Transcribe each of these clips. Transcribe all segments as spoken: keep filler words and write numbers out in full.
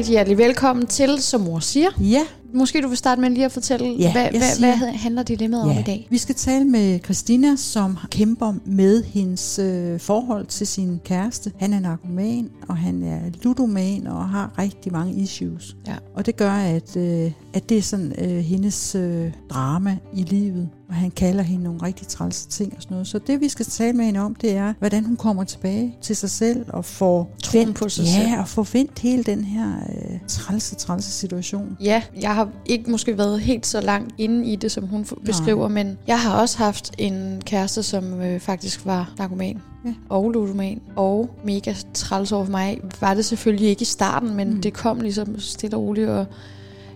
rigtig hjertelig velkommen til, som mor siger. Ja. Måske du vil starte med lige at fortælle, ja, hvad, hvad, hvad handler dilemmaet ja. om i dag? Vi skal tale med Christina, som kæmper med hendes øh, forhold til sin kæreste. Han er narkoman, og han er ludoman, og har rigtig mange issues. Ja. Og det gør, at, øh, at det er sådan øh, hendes øh, drama i livet. Og han kalder hende nogle rigtig trælse ting og sådan noget. Så det, vi skal tale med hende om, det er, hvordan hun kommer tilbage til sig selv og får troen på sig ja, selv. Ja, og får vendt hele den her øh, trælse, trælse situation. Ja, jeg har ikke måske været helt så langt inde i det, som hun beskriver, nej, men jeg har også haft en kæreste, som øh, faktisk var narkoman. Ja. Og ludoman og mega træls over for mig. Var det selvfølgelig ikke i starten, men mm. det kom ligesom stille og roligt, og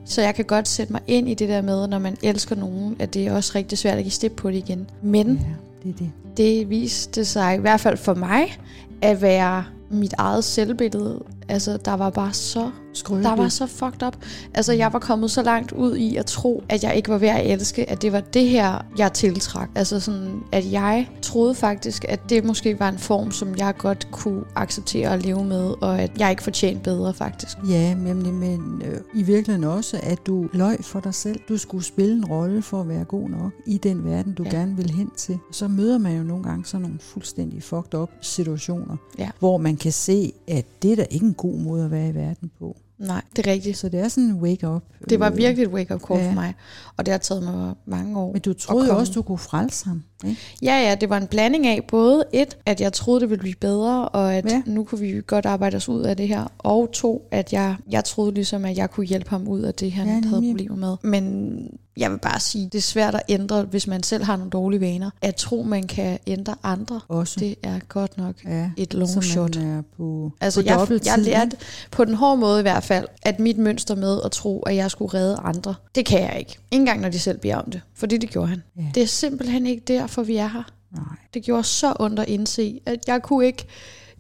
så jeg kan godt sætte mig ind i det der med, når man elsker nogen, at det er også rigtig svært at give slip på det igen. Men ja, det, er det. det viste sig, i hvert fald for mig, at være mit eget selvbillede. Altså, der var bare så skrøbeligt. Der var så fucked up. Altså, jeg var kommet så langt ud i at tro, at jeg ikke var værd at elske, at det var det her, jeg tiltrak. Altså sådan, at jeg troede faktisk, at det måske var en form, som jeg godt kunne acceptere at leve med, og at jeg ikke fortjente bedre, faktisk. Ja, men, men øh, i virkeligheden også, at du løj for dig selv. Du skulle spille en rolle for at være god nok i den verden, du ja. gerne vil hen til. Så møder man jo nogle gange sådan nogle fuldstændig fucked up situationer, ja. hvor man kan se, at det der ikke en god måde at være i verden på. Nej, det er rigtigt. Så det er sådan en wake-up. Det var virkelig et wake-up-call ja. for mig, og det har taget mig mange år. Men du troede jo også, du kunne frelse ham, ikke? Ja, ja, det var en blanding af både et, at jeg troede, det ville blive bedre, og at ja. nu kunne vi godt arbejde os ud af det her, og to, at jeg, jeg troede ligesom, at jeg kunne hjælpe ham ud af det, han ja, havde problemer med. Men jeg vil bare sige, det er svært at ændre, hvis man selv har nogle dårlige vaner. At tro, man kan ændre andre, også. det er godt nok ja, et long shot. På, altså, på jeg, jeg lærte på den hårde måde i hvert fald, at mit mønster med at tro, at jeg skulle redde andre, det kan jeg ikke. Ikke engang, når de selv beder om det. Fordi det gjorde han. Ja. Det er simpelthen ikke derfor, vi er her. Nej. Det gjorde så ondt at indse, at jeg kunne ikke.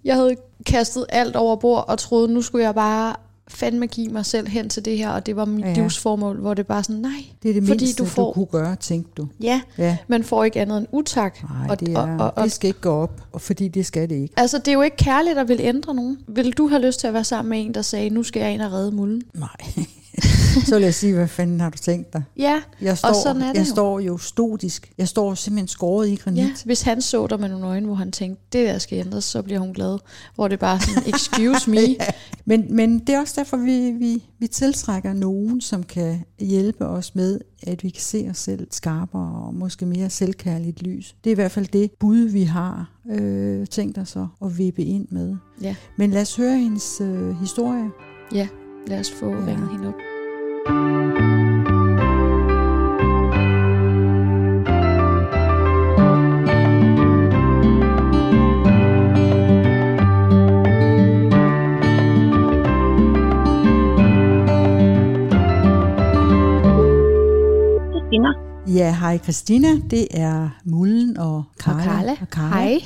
Jeg havde kastet alt over bord og troede, nu skulle jeg bare fandme give mig selv hen til det her, og det var mit ja. livsformål, hvor det bare sådan, nej, det er det fordi mindste, du, får, du kunne gøre, tænkte du. Ja, ja, man får ikke andet end utak. Nej, og, det, er, og, og, og, det skal ikke gå op, og fordi det skal det ikke. Altså, det er jo ikke kærligt at vil ændre nogen. Vil du have lyst til at være sammen med en, der sagde, nu skal jeg ind og redde Mullen? Nej. Så vil jeg sige, hvad fanden har du tænkt dig? Ja, jeg står, og sådan er det. Jeg jo. står jo stoisk. Jeg står simpelthen skåret i granit. Ja, hvis han så dig med nogle øjne, hvor han tænkte, det der skal ændres, så bliver hun glad. Hvor det bare sådan, excuse me. ja. men, men det er også derfor, vi, vi, vi tiltrækker nogen, som kan hjælpe os med, at vi kan se os selv skarpere og måske mere selvkærligt lys. Det er i hvert fald det bud, vi har øh, tænkt os at vippe ind med. Ja. Men lad os høre hendes øh, historie. Ja. Lad os få ja. ringet hende op. Christina. Ja, hej Christina. Det er Mullen og Karla. Og Karla. Hej.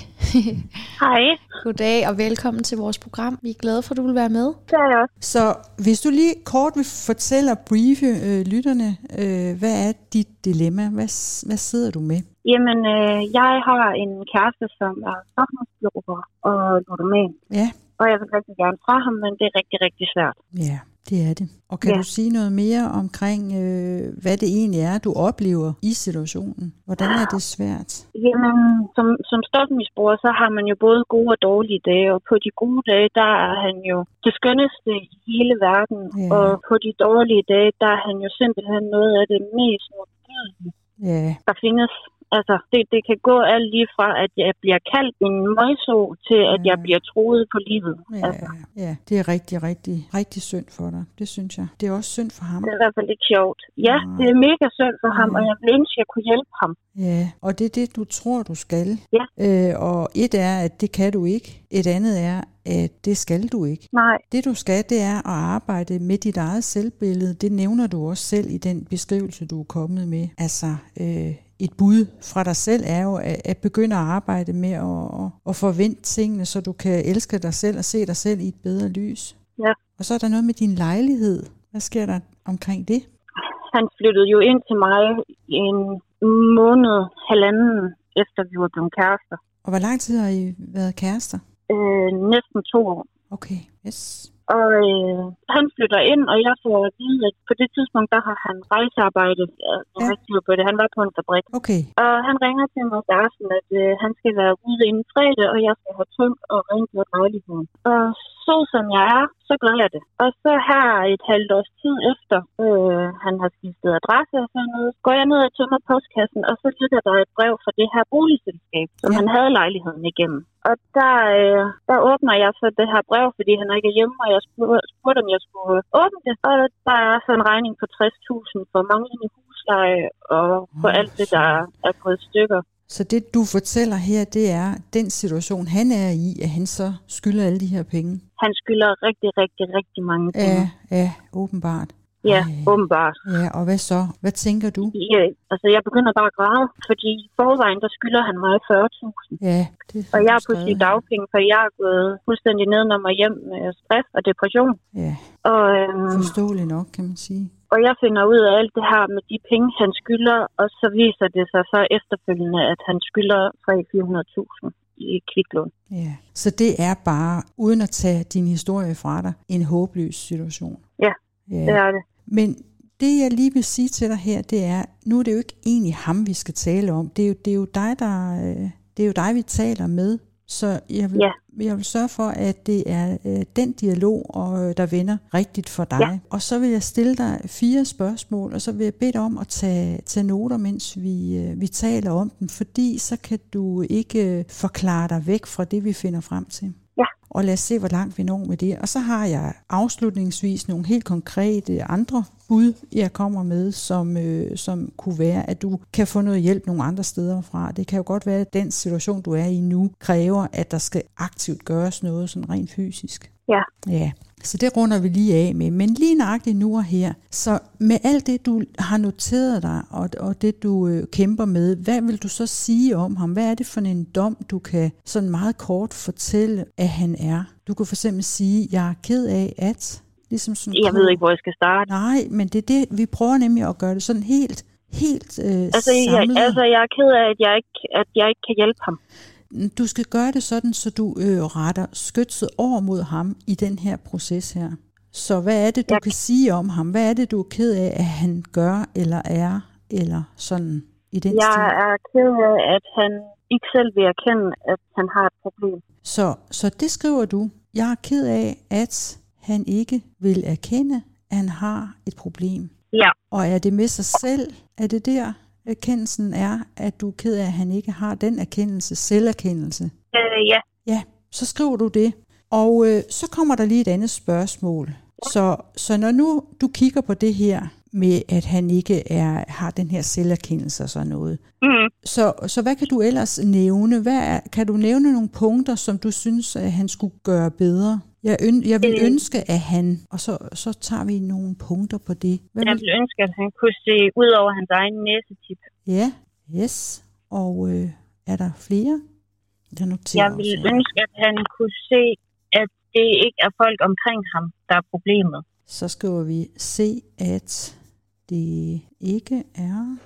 Hej. Goddag og velkommen til vores program. Vi er glade for, at du vil være med. Det er jeg også. Så hvis du lige kort vil fortælle og briefe øh, lytterne, øh, hvad er dit dilemma? Hvad, hvad sidder du med? Jamen, øh, jeg har en kæreste, som er stofmisbruger og ludoman. Ja. Og jeg vil rigtig gerne fra ham, men det er rigtig, rigtig svært. Ja, det er det. Og kan ja. du sige noget mere omkring, øh, hvad det egentlig er, du oplever i situationen? Hvordan er det svært? Jamen, som, som stofmisbruger, så har man jo både gode og dårlige dage, og på de gode dage, der er han jo det skønneste i hele verden, ja. og på de dårlige dage, der er han jo simpelthen noget af det mest modbydelige, ja. der findes. Altså, det, det kan gå alt lige fra, at jeg bliver kaldt en møjso, til at ja. jeg bliver troet på livet. Ja, altså. ja, det er rigtig, rigtig, rigtig synd for dig. Det synes jeg. Det er også synd for ham. Det er i hvert fald lidt sjovt. Ja, ja. det er mega synd for ham, ja. og jeg ville ønske, at jeg kunne hjælpe ham. Ja, og det er det, du tror, du skal. Ja. Øh, og et er, at det kan du ikke. Et andet er, at det skal du ikke. Nej. Det du skal, det er at arbejde med dit eget selvbillede. Det nævner du også selv i den beskrivelse, du er kommet med. Altså, øh, et bud fra dig selv er jo at, at begynde at arbejde med at, at forvente tingene, så du kan elske dig selv og se dig selv i et bedre lys. Ja. Og så er der noget med din lejlighed. Hvad sker der omkring det? Han flyttede jo ind til mig en måned, halvanden, efter vi var blevet kærester. Og hvor lang tid har I været kærester? Øh, næsten to år. Okay, yes. Og øh, han flytter ind, og jeg får at vide, at på det tidspunkt, der har han rejsearbejde. Jeg ja. på det. Han var på en fabrik. Okay. Og han ringer til mig i aften, at øh, han skal være ude inden fredag, og jeg skal have tømt og rengjort lejligheden. Og så som jeg er, så gør jeg det. Og så her et halvt års tid efter, øh, han har skiftet adresse og sådan noget, går jeg ned og tømmer postkassen, og så ligger der et brev fra det her boligselskab, som ja. han havde lejligheden igennem. Og der, øh, der åbner jeg så det her brev, fordi han ikke er hjemme, og jeg spurgte, om jeg skulle åbne det. Og der er så en regning på tres tusind for manglende husleje og for alt det, der er gået stykker. Så det, du fortæller her, det er den situation, han er i, at han så skylder alle de her penge? Han skylder rigtig, rigtig, rigtig mange penge. Ja, ja, åbenbart. Ja, Ej. åbenbart. Ja, og hvad så? Hvad tænker du? Ja, altså jeg begynder bare at græde, fordi i forvejen, der skylder han mig fyrre tusind. Ja, det er. Og jeg er pludselig i dagpenge, for jeg er gået fuldstændig nedenom og hjem med stress og depression. Ja, og, øhm, forståeligt nok, kan man sige. Og jeg finder ud af alt det her med de penge, han skylder, og så viser det sig så efterfølgende, at han skylder tre hundrede tusind i kviklån. Ja, så det er bare, uden at tage din historie fra dig, en håbløs situation. Ja, ja, det er det. Men det, jeg lige vil sige til dig her, det er, nu er det jo ikke egentlig ham, vi skal tale om. Det er jo, det er jo dig, der, det er jo dig, vi taler med. Så jeg vil, ja. jeg vil sørge for, at det er øh, den dialog, og, øh, der vender rigtigt for dig. Ja. Og så vil jeg stille dig fire spørgsmål, og så vil jeg bede dig om at tage, tage noter, mens vi, øh, vi taler om dem, fordi så kan du ikke øh, forklare dig væk fra det, vi finder frem til. Ja. Og lad os se, hvor langt vi når med det. Og så har jeg afslutningsvis nogle helt konkrete andre bud, jeg kommer med, som, øh, som kunne være, at du kan få noget hjælp nogle andre steder fra. Det kan jo godt være, at den situation, du er i nu, kræver, at der skal aktivt gøres noget sådan rent fysisk. Ja. Ja, så det runder vi lige af med. Men lige nøjagtigt nu og her, så med alt det, du har noteret dig, og, og det, du øh, kæmper med, hvad vil du så sige om ham? Hvad er det for en dom, du kan sådan meget kort fortælle, at han er? Du kan for eksempel sige, jeg er ked af, at... Ligesom sådan, jeg ved ikke, hvor jeg skal starte. Nej, men det er det, vi prøver nemlig at gøre det sådan helt, helt øh, altså, samlet. Jeg, altså, jeg er ked af, at jeg ikke, at jeg ikke kan hjælpe ham. Du skal gøre det sådan, så du øh, retter skytset over mod ham i den her proces her. Så hvad er det, du jeg... kan sige om ham? Hvad er det, du er ked af, at han gør eller er, eller sådan i den jeg stil? Jeg er ked af, at han ikke selv vil erkende, at han har et problem. Så, så det skriver du. Jeg er ked af, at... han ikke vil erkende, at han har et problem. Ja. Og er det med sig selv? Er det der, erkendelsen er, at du er ked af, at han ikke har den erkendelse, selverkendelse? Øh, ja. Ja, så skriver du det. Og øh, så kommer der lige et andet spørgsmål. Ja. Så, så når nu du kigger på det her med, at han ikke er, har den her selverkendelse og sådan noget, mm. så, så hvad kan du ellers nævne? Hvad er, kan du nævne nogle punkter, som du synes, at han skulle gøre bedre? Jeg, øn, jeg vil ønske, at han... Og så, så tager vi nogle punkter på det. Hvad jeg vil, vil ønske, at han kunne se ud over hans egen næsetip. Ja, yes. Og øh, er der flere? Der noterer jeg vil også, ønske, at han kunne se, at det ikke er folk omkring ham, der er problemet. Så skriver vi, se, at det ikke er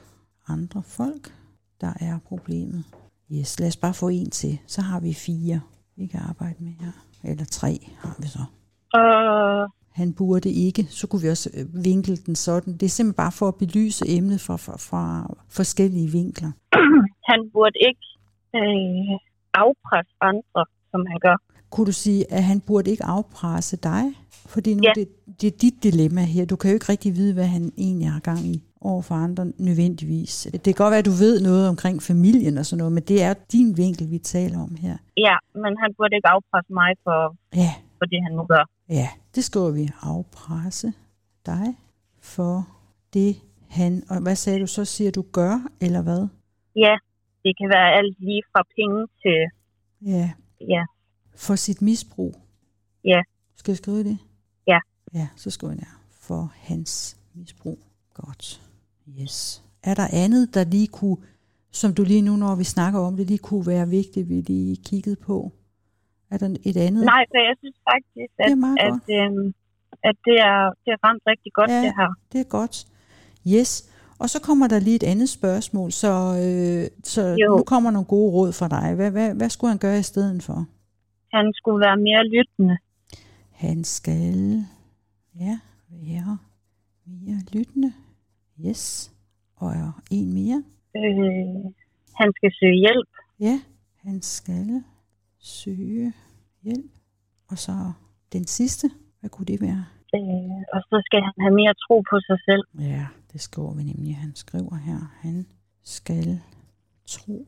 andre folk, der er problemet. Yes, lad os bare få en til. Så har vi fire, vi kan arbejde med her. Eller tre har vi så. Uh. Han burde ikke. Så kunne vi også vinkle den sådan. Det er simpelthen bare for at belyse emnet fra, fra, fra forskellige vinkler. Han burde ikke øh, afpresse andre, som han gør. Kunne du sige, at han burde ikke afpresse dig? Fordi nu ja. det, det er dit dilemma her. Du kan jo ikke rigtig vide, hvad han egentlig har gang i over for andre nødvendigvis. Det kan godt være, at du ved noget omkring familien og sådan noget, men det er din vinkel, vi taler om her. Ja, men han burde ikke afpresse mig for, ja. for det, han nu gør. Ja, det skriver vi. Afpresse dig for det, han... Og hvad sagde du så? Siger du gør, eller hvad? Ja, det kan være alt lige fra penge til... Ja. Ja. For sit misbrug? Ja. Skal jeg skrive det? Ja. Ja, så skriver jeg for hans misbrug. Godt. Yes. Er der andet, der lige kunne, som du lige nu, når vi snakker om det, lige kunne være vigtigt, vi lige kiggede på? Er der et andet? Nej, for jeg synes faktisk, at det er, at, øhm, at det er, det er ramt rigtig godt, ja, det her. Det er godt. Yes. Og så kommer der lige et andet spørgsmål, så, øh, så nu kommer nogle gode råd fra dig. Hvad, hvad, hvad skulle han gøre i stedet for? Han skulle være mere lyttende. Han skal, ja, være mere lyttende. Yes. Og en mere. Øh, han skal søge hjælp. Ja, han skal søge hjælp. Og så den sidste. Hvad kunne det være? Øh, og så skal han have mere tro på sig selv. Ja, det skriver vi nemlig. Han skriver her, han skal tro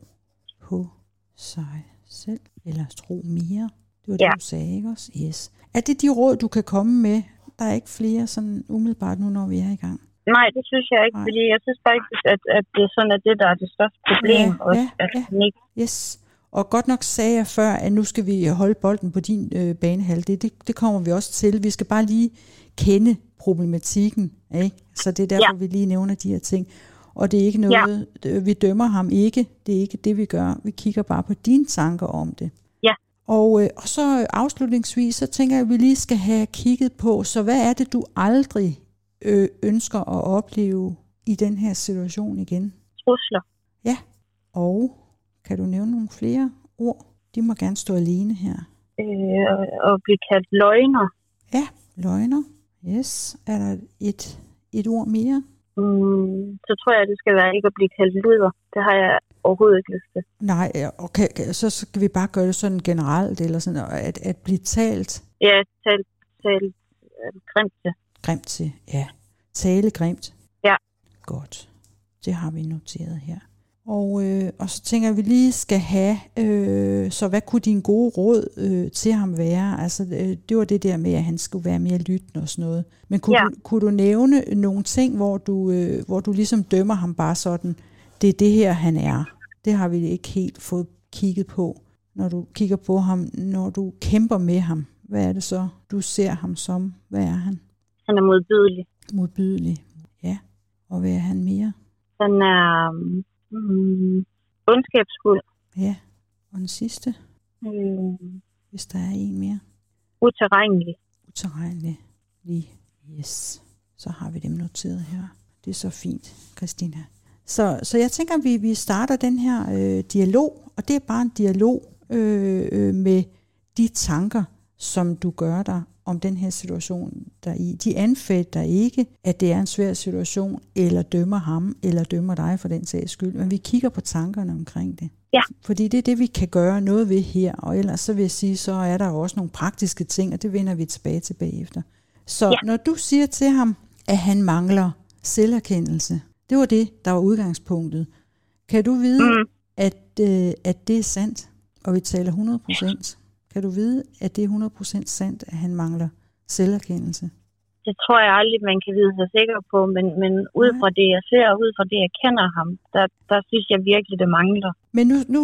på sig selv. Eller tro mere. Det var det, ja. Du sagde, ikke også? Yes. Er det de råd, du kan komme med? Der er ikke flere sådan umiddelbart nu, når vi er i gang. Nej, det synes jeg ikke, Nej. fordi jeg synes faktisk, at, at det er sådan, at det der er det største problem. Ja, også, ja, at ja. Ikke... Yes. Og godt nok sagde jeg før, at nu skal vi holde bolden på din øh, banehalvdel. Det, det kommer vi også til. Vi skal bare lige kende problematikken, ikke? Så det er derfor, ja. vi lige nævner de her ting. Og det er ikke noget, ja. vi dømmer ham ikke. Det er ikke det, vi gør. Vi kigger bare på dine tanker om det. Og, øh, og så afslutningsvis, så tænker jeg, at vi lige skal have kigget på, så hvad er det, du aldrig øh, ønsker at opleve i den her situation igen? Trusler. Ja, og kan du nævne nogle flere ord? De må gerne stå alene her. Øh, og blive kaldt løgner. Ja, løgner. Yes. Er der et, et ord mere? Mm, så tror jeg, det skal være ikke at blive kaldt luder. Det har jeg overhovedet ikke lyst til. Nej, okay, så skal vi bare gøre det sådan generelt, eller sådan, at, at blive talt. Ja, talt, talt uh, grimt til. Grimt til, ja. Tale grimt. Ja. Godt. Det har vi noteret her. Og, øh, og så tænker jeg, vi lige skal have, øh, så hvad kunne dine gode råd øh, til ham være? Altså, øh, det var det der med, at han skulle være mere lyttende og sådan noget. Men kunne, ja. du, kunne du nævne nogle ting, hvor du, øh, hvor du ligesom dømmer ham bare sådan, det er det her, han er? Det har vi ikke helt fået kigget på, når du kigger på ham, når du kæmper med ham. Hvad er det så, du ser ham som? Hvad er han? Han er modbydelig. Modbydelig, ja. Og hvad er han mere? Han er... Mm, ondskabsfuld. Ja, og den sidste? Mm. Hvis der er en mere. Uterrenelig. Uterrenelig. Yes. Så har vi dem noteret her. Det er så fint, Christina. Så, så jeg tænker, at vi, vi starter den her øh, dialog, og det er bare en dialog øh, med de tanker, som du gør dig om den her situation, der i. De anfægter ikke, at det er en svær situation, eller dømmer ham, eller dømmer dig for den sags skyld, men vi kigger på tankerne omkring det. Ja. Fordi det er det, vi kan gøre noget ved her, og ellers så vil jeg sige, så er der også nogle praktiske ting, og det vender vi tilbage til bagefter. Så ja. Når du siger til ham, at han mangler selverkendelse, det var det, der var udgangspunktet. Kan du vide, mm. at, øh, at det er sandt, og vi taler hundrede procent? Kan du vide, at det er hundrede procent sandt, at han mangler selverkendelse? Det tror jeg aldrig, man kan vide sig sikker på, men, men ud fra det, jeg ser, og ud fra det, jeg kender ham, der, der synes jeg virkelig, det mangler. Men nu, nu,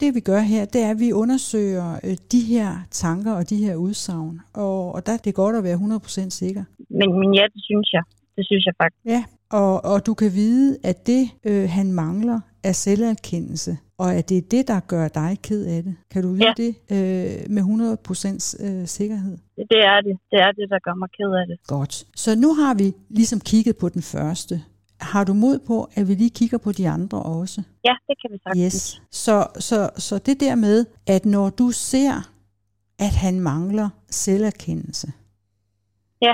det vi gør her, det er, at vi undersøger de her tanker og de her udsagn, og, og der det er godt at være hundrede procent sikker. Men, men ja, det synes jeg. Det synes jeg faktisk. Ja, og, og du kan vide, at det, øh, han mangler, er selverkendelse. Og at det er det, der gør dig ked af det. Kan du vide ja. det øh, med hundrede procent øh, sikkerhed? Det er det. Det er det, der gør mig ked af det. Godt. Så nu har vi ligesom kigget på den første. Har du mod på, at vi lige kigger på de andre også? Ja, det kan vi sagtens. Yes. Så, så, så det der med, at når du ser, at han mangler selverkendelse. Ja.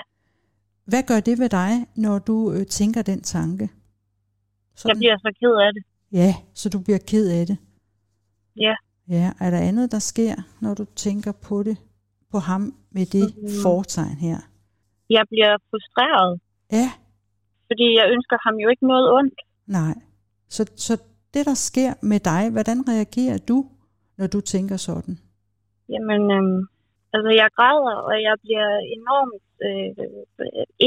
Hvad gør det ved dig, når du øh, tænker den tanke? Sådan. Jeg bliver så ked af det. Ja, så du bliver ked af det. Ja. Ja, er der andet, der sker, når du tænker på det, på ham med det mm. foretegn her? Jeg bliver frustreret. Ja. Fordi jeg ønsker ham jo ikke noget ondt. Nej. Så, så det, der sker med dig, hvordan reagerer du, når du tænker sådan? Jamen, øh, altså jeg græder, og jeg bliver enormt øh,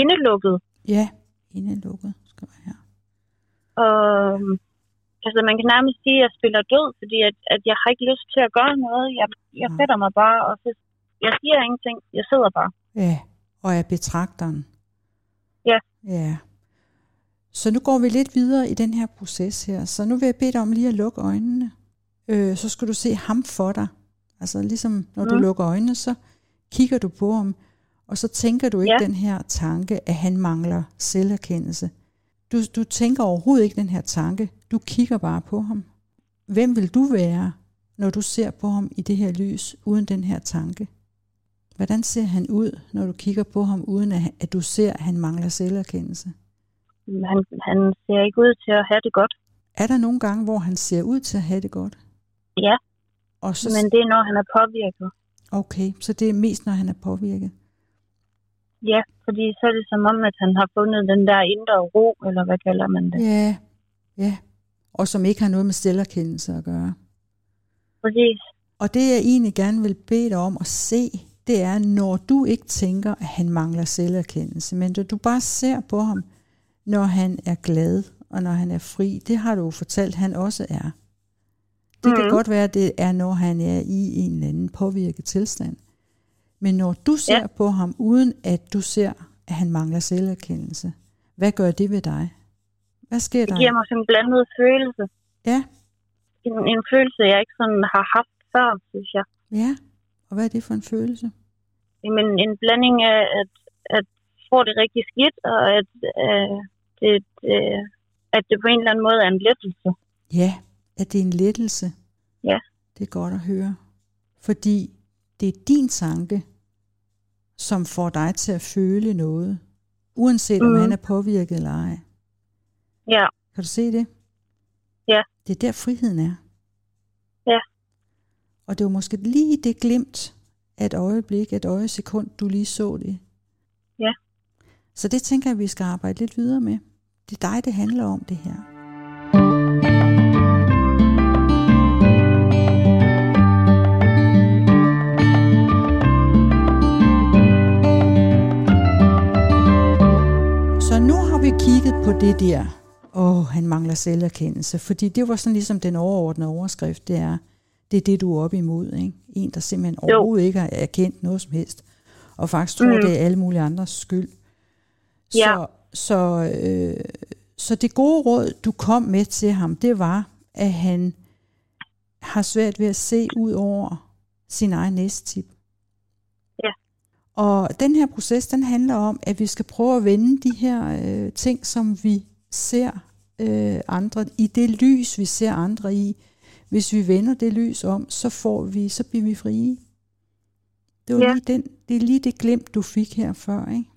indelukket. Ja, indelukket skal jeg her. Og... Ja. Altså, man kan nærmest sige, at jeg spiller død, fordi at, at jeg har ikke lyst til at gøre noget. Jeg, jeg fætter mig bare, og så, jeg siger ingenting. Jeg sidder bare. Ja, og er betragteren. Ja. Ja. Så nu går vi lidt videre i den her proces her. Så nu vil jeg bede dig om lige at lukke øjnene. Øh, så skal du se ham for dig. Altså, ligesom når du mm. lukker øjnene, så kigger du på ham, og så tænker du ikke ja. den her tanke, at han mangler selverkendelse. Du, du tænker overhovedet ikke den her tanke. Du kigger bare på ham. Hvem vil du være, når du ser på ham i det her lys, uden den her tanke? Hvordan ser han ud, når du kigger på ham, uden at du ser, at han mangler selverkendelse? Han, han ser ikke ud til at have det godt. Er der nogle gange, hvor han ser ud til at have det godt? Ja, og så... men det er, når han er påvirket. Okay, så det er mest, når han er påvirket? Ja, fordi så er det som om, at han har fundet den der indre ro, eller hvad kalder man det? Ja, ja. Og som ikke har noget med selverkendelse at gøre. Præcis. Og det, jeg egentlig gerne vil bede dig om at se, det er, når du ikke tænker, at han mangler selverkendelse, men når du bare ser på ham, når han er glad, og når han er fri, det har du jo fortalt, han også er. Det mm-hmm. kan godt være, at det er, når han er i en eller anden påvirket tilstand. Men når du ser ja. på ham, uden at du ser, at han mangler selverkendelse, hvad gør det ved dig? Hvad sker der? Det giver mig sådan en blandet følelse. Ja. En, en følelse, jeg ikke sådan har haft før, synes jeg. Ja. Og hvad er det for en følelse? Jamen en blanding af, at, at får det rigtig skidt, og at, øh, det, øh, at det på en eller anden måde er en lettelse. Ja, at det er en lettelse. Ja. Det er godt at høre. Fordi det er din tanke, som får dig til at føle noget, uanset om mm. han er påvirket eller ej. Ja. Kan du se det? Ja. Det er der friheden er. Ja. Og det var måske lige det glimt af et øjeblik, et øjesekund, du lige så det. Ja. Så det tænker jeg, at vi skal arbejde lidt videre med. Det er dig, det handler om det her. Så nu har vi kigget på det der. Åh, oh, han mangler selverkendelse. Fordi det var sådan ligesom den overordnede overskrift, det er. Det er det, du er op imod, ikke? En, der simpelthen overhovedet jo. ikke har erkendt noget som helst, og faktisk tror, mm. det er alle mulige andres skyld. Ja. Så, så, øh, så det gode råd, du kom med til ham, det var, at han har svært ved at se ud over sin egen næstip. Ja. Og den her proces, den handler om, at vi skal prøve at vende de her øh, ting, som vi ser øh, andre, i det lys, vi ser andre i. Hvis vi vender det lys om, så får vi, så bliver vi frie. Det var ja. lige den, det er lige det glimt, du fik her før, ikke?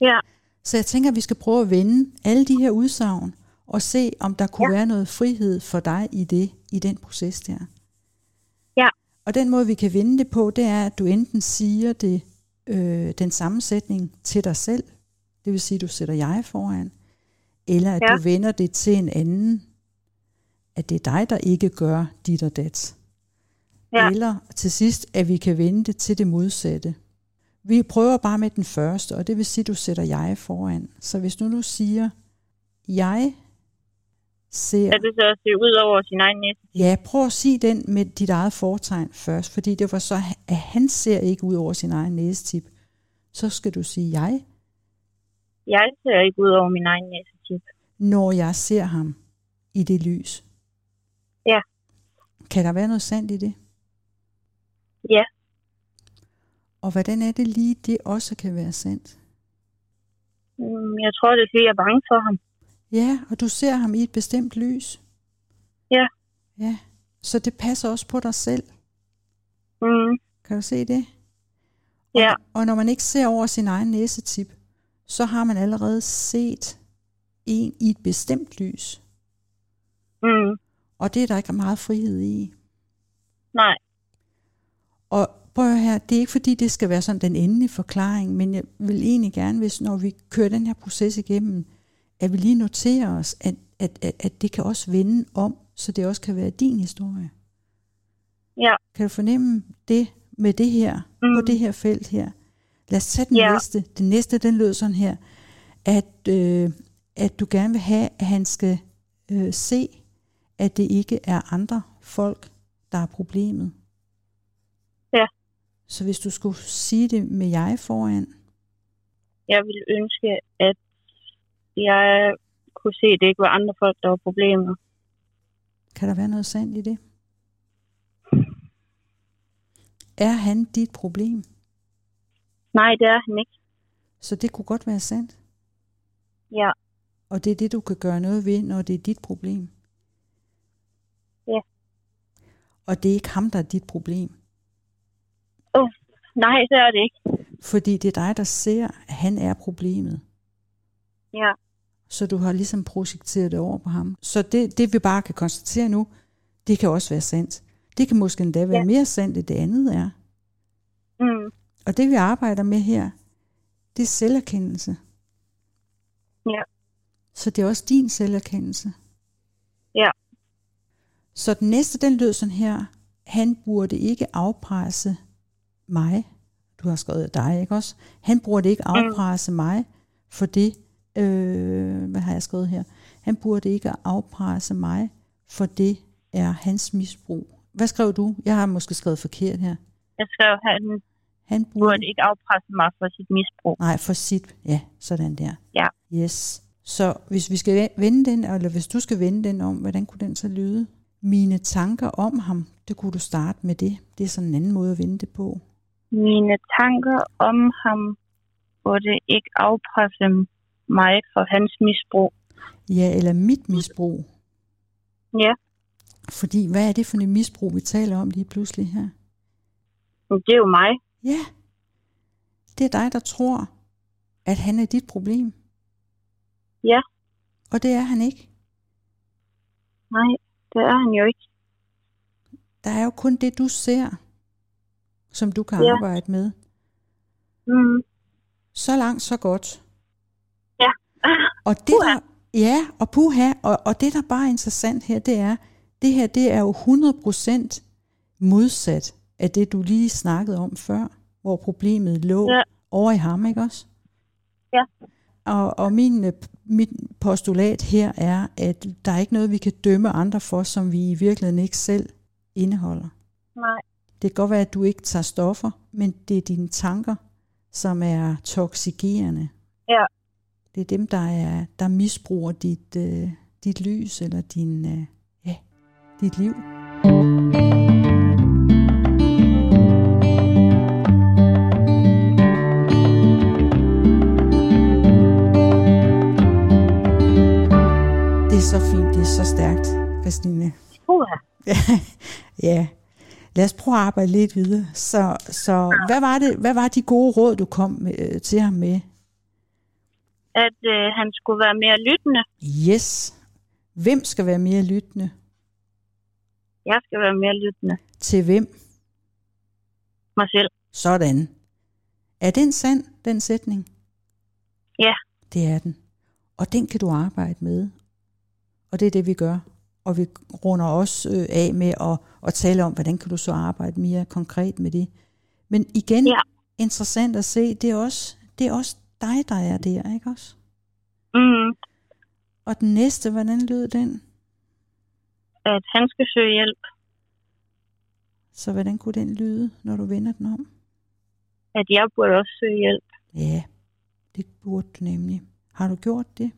Ja. Så jeg tænker, at vi skal prøve at vende alle de her udsagn og se, om der kunne ja. være noget frihed for dig i det, i den proces der. Ja. Og den måde, vi kan vende det på, det er, at du enten siger det øh, den samme sætning til dig selv, det vil sige, at du sætter jeg foran, eller at ja. du vender det til en anden, at det er dig, der ikke gør dit og dat. Ja. Eller til sidst, at vi kan vende det til det modsatte. Vi prøver bare med den første, og det vil sige, at du sætter jeg foran. Så hvis nu du siger, jeg ser... Ja, det så at se ud over sin egen næste. Ja, prøv at sige den med dit eget fortegn først, fordi det var så, at han ser ikke ud over sin egen næsetip. Så skal du sige, jeg... Jeg ser ikke ud over min egen næsetip. Når jeg ser ham i det lys. Ja. Kan der være noget sandt i det? Ja. Og hvordan er det lige, det også kan være sandt? Jeg tror, det er fordi, jeg er bange for ham. Ja, og du ser ham i et bestemt lys? Ja. Ja, så det passer også på dig selv? Mm. Kan du se det? Ja. Og, og når man ikke ser over sin egen næsetip, så har man allerede set en i et bestemt lys. Mm. Og det er der ikke meget frihed i. Nej. Og prøv at høre, det er ikke fordi, det skal være sådan den endelige forklaring, men jeg vil egentlig gerne, hvis når vi kører den her proces igennem, at vi lige noterer os, at, at, at, at det kan også vende om, så det også kan være din historie. Ja. Kan du fornemme det med det her, mm. på det her felt her? Lad os tage den ja. næste. Den næste, den lød sådan her, at, øh, at du gerne vil have, at han skal øh, se, at det ikke er andre folk, der er problemet. Ja. Så hvis du skulle sige det med jeg foran. Jeg vil ønske, at jeg kunne se, at det ikke var andre folk, der var problemet. Kan der være noget sandt i det? Er han dit problem? Nej, det er han ikke. Så det kunne godt være sandt? Ja. Og det er det, du kan gøre noget ved, når det er dit problem? Og det er ikke ham, der er dit problem. Oh. Nej, det er det ikke. Fordi det er dig, der ser, at han er problemet. Ja. Så du har ligesom projekteret det over på ham. Så det, det vi bare kan konstatere nu, det kan også være sandt. Det kan måske endda være ja. mere sandt, end det andet er. Mm. Og det vi arbejder med her, det er selverkendelse. Ja. Så det er også din selverkendelse. Ja. Så den næste, den lød sådan her: han burde ikke afpresse mig. Du har skrevet dig, ikke også? Han burde ikke afpresse mm. mig for det, øh, hvad har jeg skrevet her? Han burde ikke afpresse mig, for det er hans misbrug. Hvad skrev du? Jeg har måske skrevet forkert her. Jeg skrev, han, han burde... burde ikke afpresse mig for sit misbrug. Nej, for sit, ja, sådan der. Ja. Yes. Så hvis vi skal vende den, eller hvis du skal vende den om, hvordan kunne den så lyde? Mine tanker om ham, det kunne du starte med det. Det er sådan en anden måde at vende det på. Mine tanker om ham burde ikke afpresse mig for hans misbrug. Ja, eller mit misbrug. Ja. Fordi hvad er det for en misbrug, vi taler om lige pludselig her? Det er jo mig. Ja. Det er dig, der tror, at han er dit problem. Ja. Og det er han ikke. Nej, det er han jo ikke. Der er jo kun det, du ser, som du kan ja. arbejde med. Mm. Så langt, så godt. Ja. Og det puha. Der, ja, og puha, og, og det der bare er interessant her, det er, det her det er jo hundrede procent modsat af det, du lige snakkede om før, hvor problemet lå ja. over i ham, ikke også? Ja. Og, og min, mit postulat her er, at der er ikke noget, vi kan dømme andre for, som vi i virkeligheden ikke selv indeholder. Nej. Det kan godt være, at du ikke tager stoffer, men det er dine tanker, som er toksikerende. Ja. Det er dem, der, er, der misbruger dit, øh, dit lys eller din, øh, ja, dit liv. Det er så fint, det er så stærkt, Christine. Ja. Ja. Lad os prøve at arbejde lidt videre. Så, så hvad var det? Hvad var de gode råd, du kom med, til ham med? At øh, han skulle være mere lyttende. Yes. Hvem skal være mere lyttende? Jeg skal være mere lyttende. Til hvem? Mig selv. Sådan. Er den sand, den sætning? Ja. Det er den. Og den kan du arbejde med. Og det er det, vi gør. Og vi runder også af med at, at tale om, hvordan kan du så arbejde mere konkret med det. Men igen, ja. interessant at se, det er, også, det er også dig, der er der, ikke også? Mm. Og den næste, hvordan lød den? At han skal søge hjælp. Så hvordan kunne den lyde, når du vender den om? At jeg burde også søge hjælp. Ja, det burde du nemlig. Har du gjort det?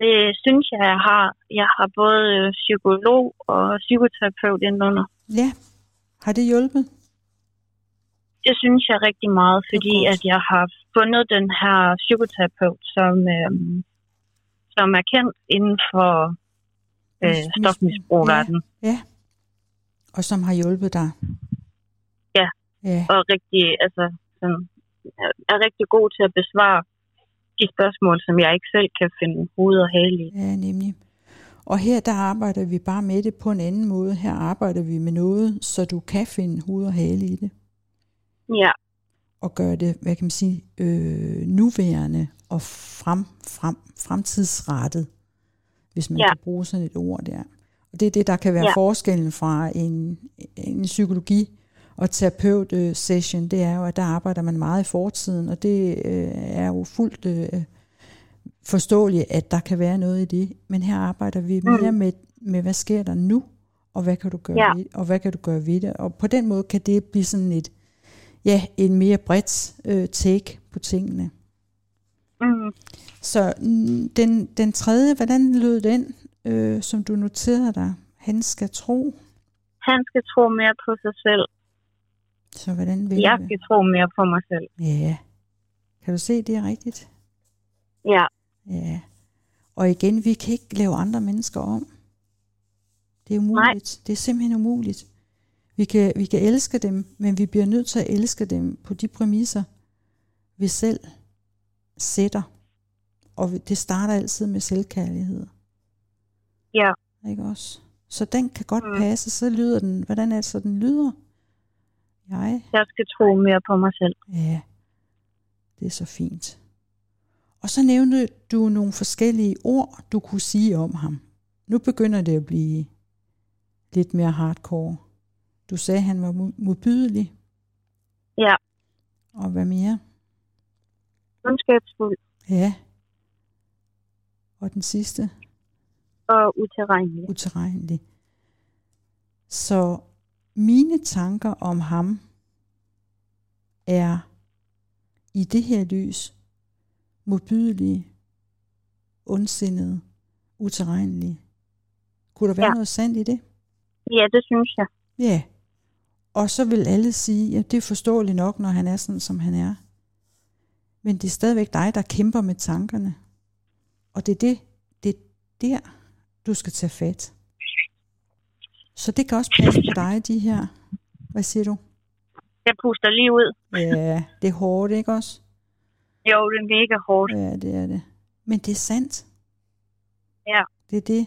Det synes jeg, jeg har. Jeg har både psykolog og psykoterapeut indenunder. Ja. Har det hjulpet? Det synes jeg rigtig meget, fordi at jeg har fundet den her psykoterapeut, som, øhm, som er kendt inden for øh, stofmisbrugsretten. Ja. Ja. Og som har hjulpet dig. Ja. Ja. Og rigtig, altså, sådan, er rigtig god til at besvare de spørgsmål, som jeg ikke selv kan finde hoved og hale i. Ja, nemlig. Og her, der arbejder vi bare med det på en anden måde. Her arbejder vi med noget, så du kan finde hoved og hale i det. Ja. Og gøre det, hvad kan man sige, øh, nuværende og frem, frem, fremtidsrettet, hvis man ja. kan bruge sådan et ord der. Og det er det, der kan være ja. forskellen fra en, en psykologi og terapeut-session, det er jo, at der arbejder man meget i fortiden, og det øh, er jo fuldt øh, forståeligt, at der kan være noget i det. Men her arbejder vi mere med, med hvad sker der nu, og hvad kan du gøre ja. ved, og hvad kan du gøre ved det. Og på den måde kan det blive sådan et, ja, en mere bredt øh, take på tingene. Mm. Så den, den tredje, hvordan lød den, øh, som du noterede dig? Han skal tro. Han skal tro mere på sig selv. Så hvordan vil jeg skal tro mere på mig selv. Ja. Kan du se, det er rigtigt? Ja. Ja. Og igen, vi kan ikke lave andre mennesker om. Det er umuligt. Nej. Det er simpelthen umuligt. Vi kan, vi kan elske dem, men vi bliver nødt til at elske dem på de præmisser, vi selv sætter. Og det starter altid med selvkærlighed. Ja. Ikke også? Så den kan godt mm. passe, så lyder den. Hvordan er det så, den lyder? Jeg. Jeg skal tro mere på mig selv. Ja, det er så fint. Og så nævnte du nogle forskellige ord, du kunne sige om ham. Nu begynder det at blive lidt mere hardcore. Du sagde, at han var modbydelig. Ja. Og hvad mere? Ondskabsfuld. Ja. Og den sidste? Og utilregnelig. Utilregnelig. Så mine tanker om ham er i det her lys modbydelige, ondsindede, utilregnelige. Kunne der være ja. noget sandt i det? Ja, det synes jeg. Ja. Og så vil alle sige, at det er forståeligt nok, når han er sådan, som han er. Men det er stadigvæk dig, der kæmper med tankerne. Og det er det, det er der, du skal tage fat. Så det kan også passe på dig, de her... Hvad siger du? Jeg puster lige ud. Ja, det er hårdt, ikke også? Jo, det er mega hårdt. Ja, det er det. Men det er sandt. Ja. Det er det.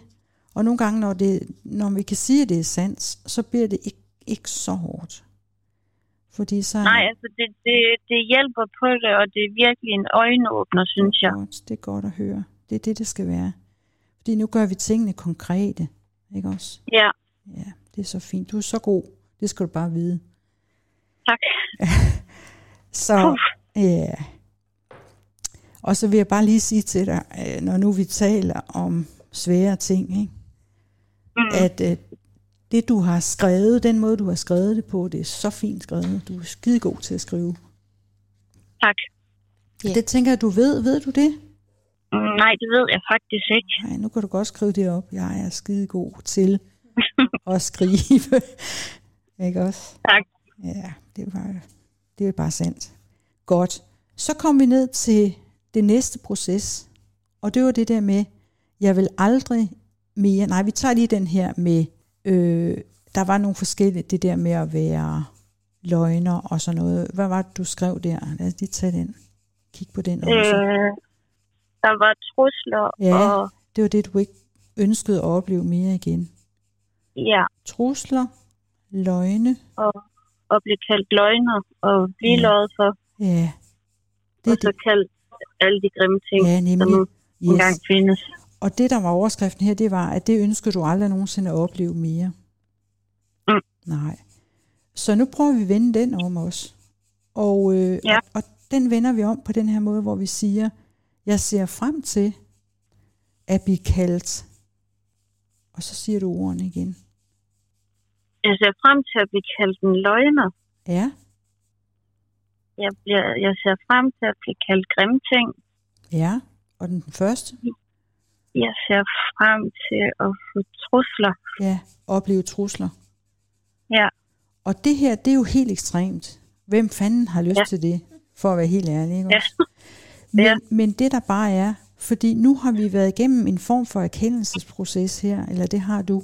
Og nogle gange, når, det, når vi kan sige, at det er sandt, så bliver det ikke, ikke så hårdt. Fordi så... Nej, altså det, det, det hjælper på det, og det er virkelig en øjenåbner, synes jeg. Det er godt at høre. Det er det, det skal være. Fordi nu gør vi tingene konkrete, ikke også? Ja. Ja, det er så fint. Du er så god. Det skal du bare vide. Tak. Så, Uf. ja. Og så vil jeg bare lige sige til dig, når nu vi taler om svære ting, ikke? Mm. At øh, det du har skrevet, den måde du har skrevet det på, det er så fint skrevet. Du er skide god til at skrive. Tak. Ja. Det tænker jeg, du ved. Ved du det? Mm, nej, det ved jeg faktisk ikke. Nej, nu kan du godt skrive det op. Jeg er skide god til at skrive. Ikke også? Tak. Ja, det er bare, det er bare sandt. Godt. Så kom vi ned til det næste proces, og det var det der med, jeg vil aldrig mere, nej vi tager lige den her med, øh, der var nogle forskellige, det der med at være løgner og sådan noget. Hvad var det, du skrev der? Lad os lige tage den. Kig på den også. Øh, der var trusler. Ja, og... det var det, du ikke ønskede at opleve mere igen. Ja. Trusler, løgne. Og, og blive kaldt løgner, og blive ja. løjet for. Ja. Det og så det. kaldt alle de grimme ting, ja, nemlig. som yes. engang findes. Og det, der var overskriften her, det var, at det ønsker du aldrig nogensinde at opleve mere. Mm. Nej. Så nu prøver vi at vende den om os. Og, øh, ja. og, og den vender vi om på den her måde, hvor vi siger, jeg ser frem til at blive kaldt. Og så siger du ordene igen. Jeg ser frem til at blive kaldt en løgner. Ja. Jeg, bliver, jeg ser frem til at blive kaldt grimme ting. Ja, og den første? Jeg ser frem til at få trusler. Ja, opleve trusler. Ja. Og det her, det er jo helt ekstremt. Hvem fanden har lyst ja. til det? For at være helt ærlig, ikke også? Ja. Ja. Men, men det der bare er, fordi nu har vi været igennem en form for erkendelsesproces her, eller det har du.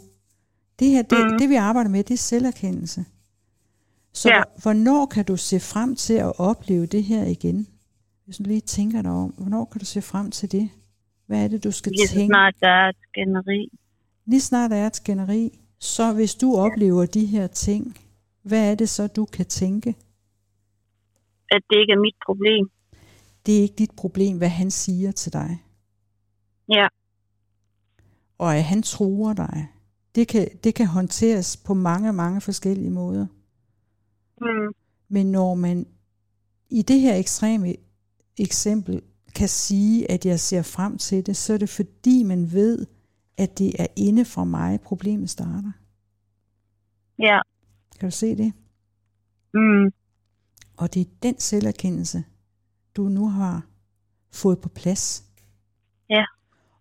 Det her, det, mm. det vi arbejder med, det er selverkendelse. Så ja. hvornår kan du se frem til at opleve det her igen? Hvis du lige tænker dig om, hvornår kan du se frem til det? Hvad er det, du skal lige tænke? Lige snart der er et skænderi. Lige snart der er et skænderi. Så hvis du oplever de her ting, hvad er det så, du kan tænke? At det ikke er mit problem. Det er ikke dit problem, hvad han siger til dig. Ja. Og at han truer dig. Det kan, det kan håndteres på mange, mange forskellige måder. Mm. Men når man i det her ekstreme eksempel kan sige, at jeg ser frem til det, så er det fordi man ved, at det er inde fra mig, problemet starter. Ja. Kan du se det? Mm. Og det er den selverkendelse, du nu har fået på plads. Ja.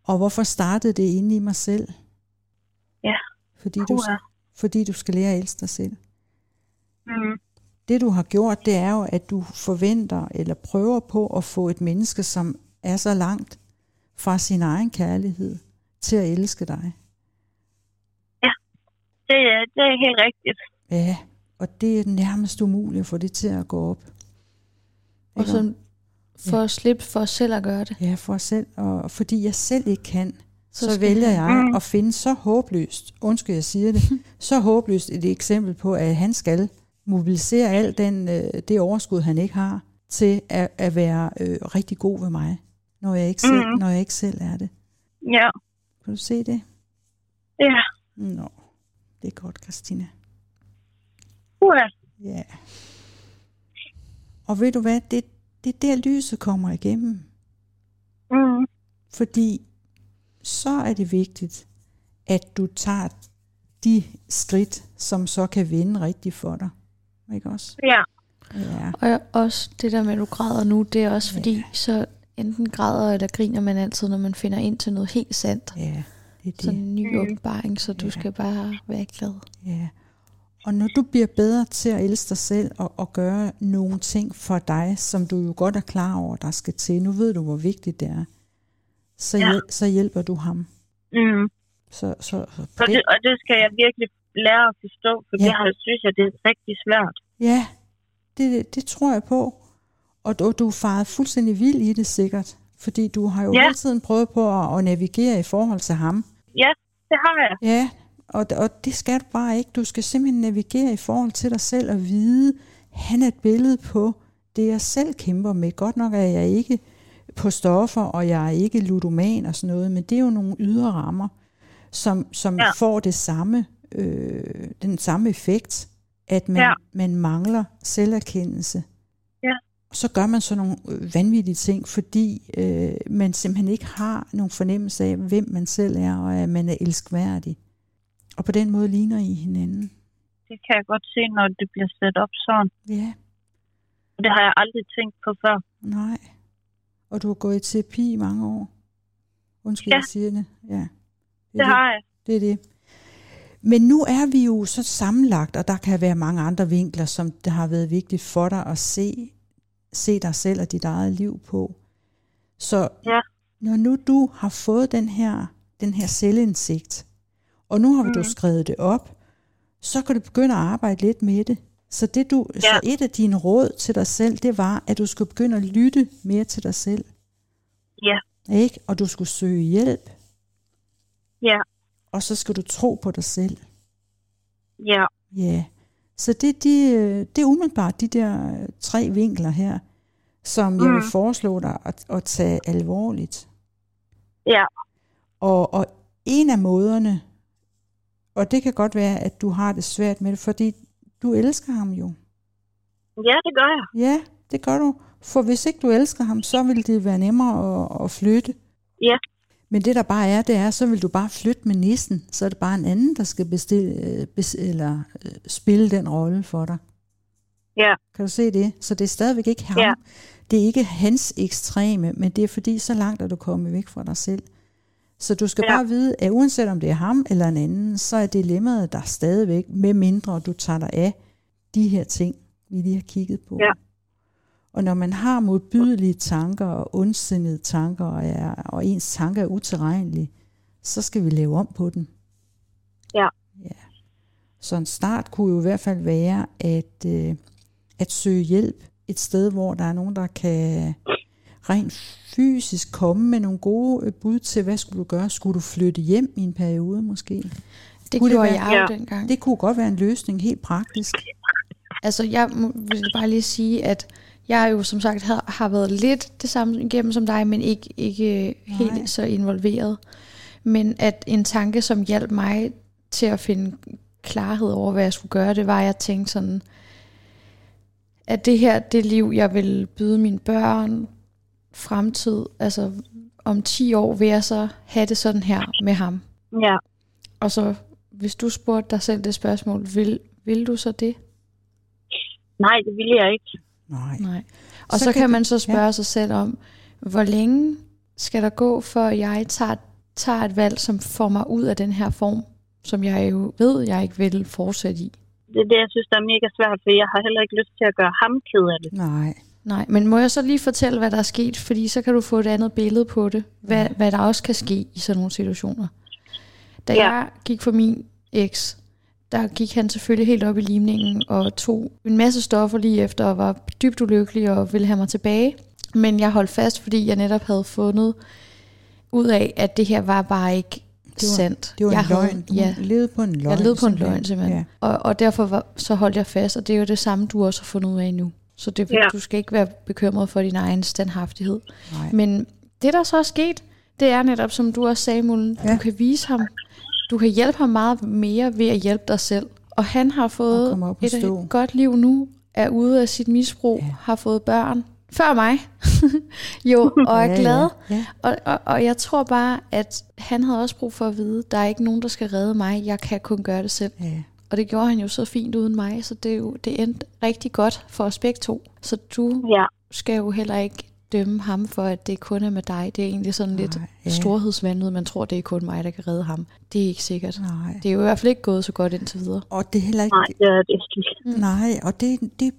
Og hvorfor startede det inde i mig selv? Ja. Fordi du, fordi du skal lære at elske dig selv. Mm. Det du har gjort, det er jo, at du forventer eller prøver på at få et menneske, som er så langt fra sin egen kærlighed til at elske dig. Ja, det er, det er helt rigtigt. Ja, Og det er nærmest umuligt at få det til at gå op. Og så for ja. at slippe for selv at gøre det. Ja, for selv. Og fordi jeg selv ikke kan, så, så vælger jeg at finde så håbløst, undskyld jeg siger det, så håbløst et eksempel på, at han skal mobilisere al den, det overskud, han ikke har, til at, at være øh, rigtig god ved mig, når jeg, ikke selv, mm. når jeg ikke selv er det. Ja. Kan du se det? Ja. Nå, det er godt, Christina. Ja. Ja. Og ved du hvad, det, det der lyset kommer igennem. Mm. Fordi så er det vigtigt, at du tager de skridt, som så kan vinde rigtigt for dig. Ikke også? Ja. Ja. Og jeg, også det der med, at du græder nu, det er også fordi, ja. så enten græder eller griner man altid, når man finder ind til noget helt sandt. Ja, det er det. Sådan en ny åbenbaring, så du ja. skal bare være glad. Ja. Og når du bliver bedre til at elske dig selv og, og gøre nogle ting for dig, som du jo godt er klar over, der skal til. Nu ved du, hvor vigtigt det er. Så, ja. hjæl- så hjælper du ham. Mm. Så, så, så og, det, og det skal jeg virkelig lære at forstå, for ja. jeg har, synes, at det er rigtig svært. Ja, det, det tror jeg på. Og du, du er faret fuldstændig vild i det sikkert, fordi du har jo ja. hele tiden prøvet på at, at navigere i forhold til ham. Ja, det har jeg. Ja, og, og det skal du bare ikke. Du skal simpelthen navigere i forhold til dig selv og vide, han er et billede på det, jeg selv kæmper med. Godt nok er jeg ikke på stoffer, og jeg er ikke ludoman og sådan noget, men det er jo nogle ydre rammer, som, som ja. får det samme, øh, den samme effekt, at man, ja. man mangler selverkendelse. Ja. Så gør man sådan nogle vanvittige ting, fordi øh, man simpelthen ikke har nogen fornemmelse af, hvem man selv er, og at man er elskværdig. Og på den måde ligner I hinanden. Det kan jeg godt se, når det bliver sat op sådan. Ja. Det har jeg aldrig tænkt på før. Nej. Og du har gået i terapi i mange år. Undskyld, ja. jeg siger det. Ja. Det, det, det har jeg. Det er det. Men nu er vi jo så sammenlagt, og der kan være mange andre vinkler, som det har været vigtigt for dig at se, se dig selv og dit eget liv på. Så ja. når nu du har fået den her, den her selvindsigt, og nu har mm. du skrevet det op, så kan du begynde at arbejde lidt med det. Så, det du, ja. så et af dine råd til dig selv, det var, at du skulle begynde at lytte mere til dig selv. Ja. Ikke? Og du skulle søge hjælp. Ja. Og så skal du tro på dig selv. Ja. Ja. Så det, de, det er umiddelbart de der tre vinkler her, som mm. jeg vil foreslå dig at, at tage alvorligt. Ja. Og, og en af måderne, og det kan godt være, at du har det svært med det, fordi du elsker ham jo. Ja, det gør jeg. Ja, det gør du. For hvis ikke du elsker ham, så vil det være nemmere at, at flytte. Ja. Men det der bare er, det er, så vil du bare flytte med nissen. Så er det bare en anden, der skal bestille, bestille eller spille den rolle for dig. Ja. Kan du se det? Så det er stadigvæk ikke ham. Ja. Det er ikke hans ekstreme, men det er fordi, så langt er du kommet væk fra dig selv. Så du skal ja. bare vide, at uanset om det er ham eller en anden, så er dilemmaet der stadigvæk, med mindre du tager dig af de her ting, vi lige har kigget på. Ja. Og når man har modbydelige tanker og ondsindede tanker, og, er, og ens tanker er utilregnelige, så skal vi lave om på den. Ja. ja. Så en start kunne jo i hvert fald være at, øh, at søge hjælp et sted, hvor der er nogen, der kan rent fysisk komme med nogle gode bud til, hvad skulle du gøre? Skulle du flytte hjem i en periode måske? Det kunne gjorde det være, jeg jo dengang. Det kunne godt være en løsning, helt praktisk. Altså jeg vil bare lige sige, at jeg jo som sagt har, har været lidt det samme igennem som dig, men ikke, ikke helt så involveret. Men at en tanke, som hjalp mig til at finde klarhed over, hvad jeg skulle gøre, det var, at jeg tænkte sådan, at det her, det liv, jeg vil byde mine børn, fremtid, altså om ti år vil jeg så have det sådan her med ham. Ja. Og så hvis du spurgte dig selv det spørgsmål, vil, vil du så det? Nej, det vil jeg ikke. Nej. Nej. Og så, så kan, kan man så spørge ja. sig selv om, hvor længe skal der gå, før jeg tager, tager et valg, som får mig ud af den her form, som jeg jo ved, jeg ikke vil fortsætte i. Det er det, jeg synes, der er mega svært, for jeg har heller ikke lyst til at gøre ham ked af det. Nej. Nej, men må jeg så lige fortælle, hvad der er sket? Fordi så kan du få et andet billede på det. Hvad, hvad der også kan ske i sådan nogle situationer. Da ja. jeg gik for min eks, der gik han selvfølgelig helt op i limningen og tog en masse stoffer lige efter og var dybt ulykkelig og ville have mig tilbage. Men jeg holdt fast, fordi jeg netop havde fundet ud af, at det her var bare ikke det var, sandt. Det var jeg en havde, løgn. Du ja, levede på en løgn. Jeg levede på en løgn simpelthen. Ja. Og, og derfor var, så holdt jeg fast, og det er jo det samme, du også har fundet ud af nu. Så det, ja. Du skal ikke være bekymret for din egen standhaftighed. Nej. Men det, der så er sket, det er netop, som du også sagde, Mullen, ja. Du kan vise ham, du kan hjælpe ham meget mere ved at hjælpe dig selv. Og han har fået et, et godt liv nu, er ude af sit misbrug, ja. Har fået børn. Før mig, jo, og er glad. Ja, ja, ja. Og, og, og jeg tror bare, at han havde også brug for at vide, der er ikke nogen, der skal redde mig, jeg kan kun gøre det selv. Ja. Og det gjorde han jo så fint uden mig, så det, jo, det endte rigtig godt for os begge to. Så du ja. Skal jo heller ikke dømme ham for, at det kun er med dig. Det er egentlig sådan lidt nej, ja. Storhedsvandet, man tror, det er kun mig, der kan redde ham. Det er ikke sikkert. Nej. Det er jo i hvert fald ikke gået så godt indtil videre. Og det er heller ikke... Nej, det er det. Mm. Nej, og det er...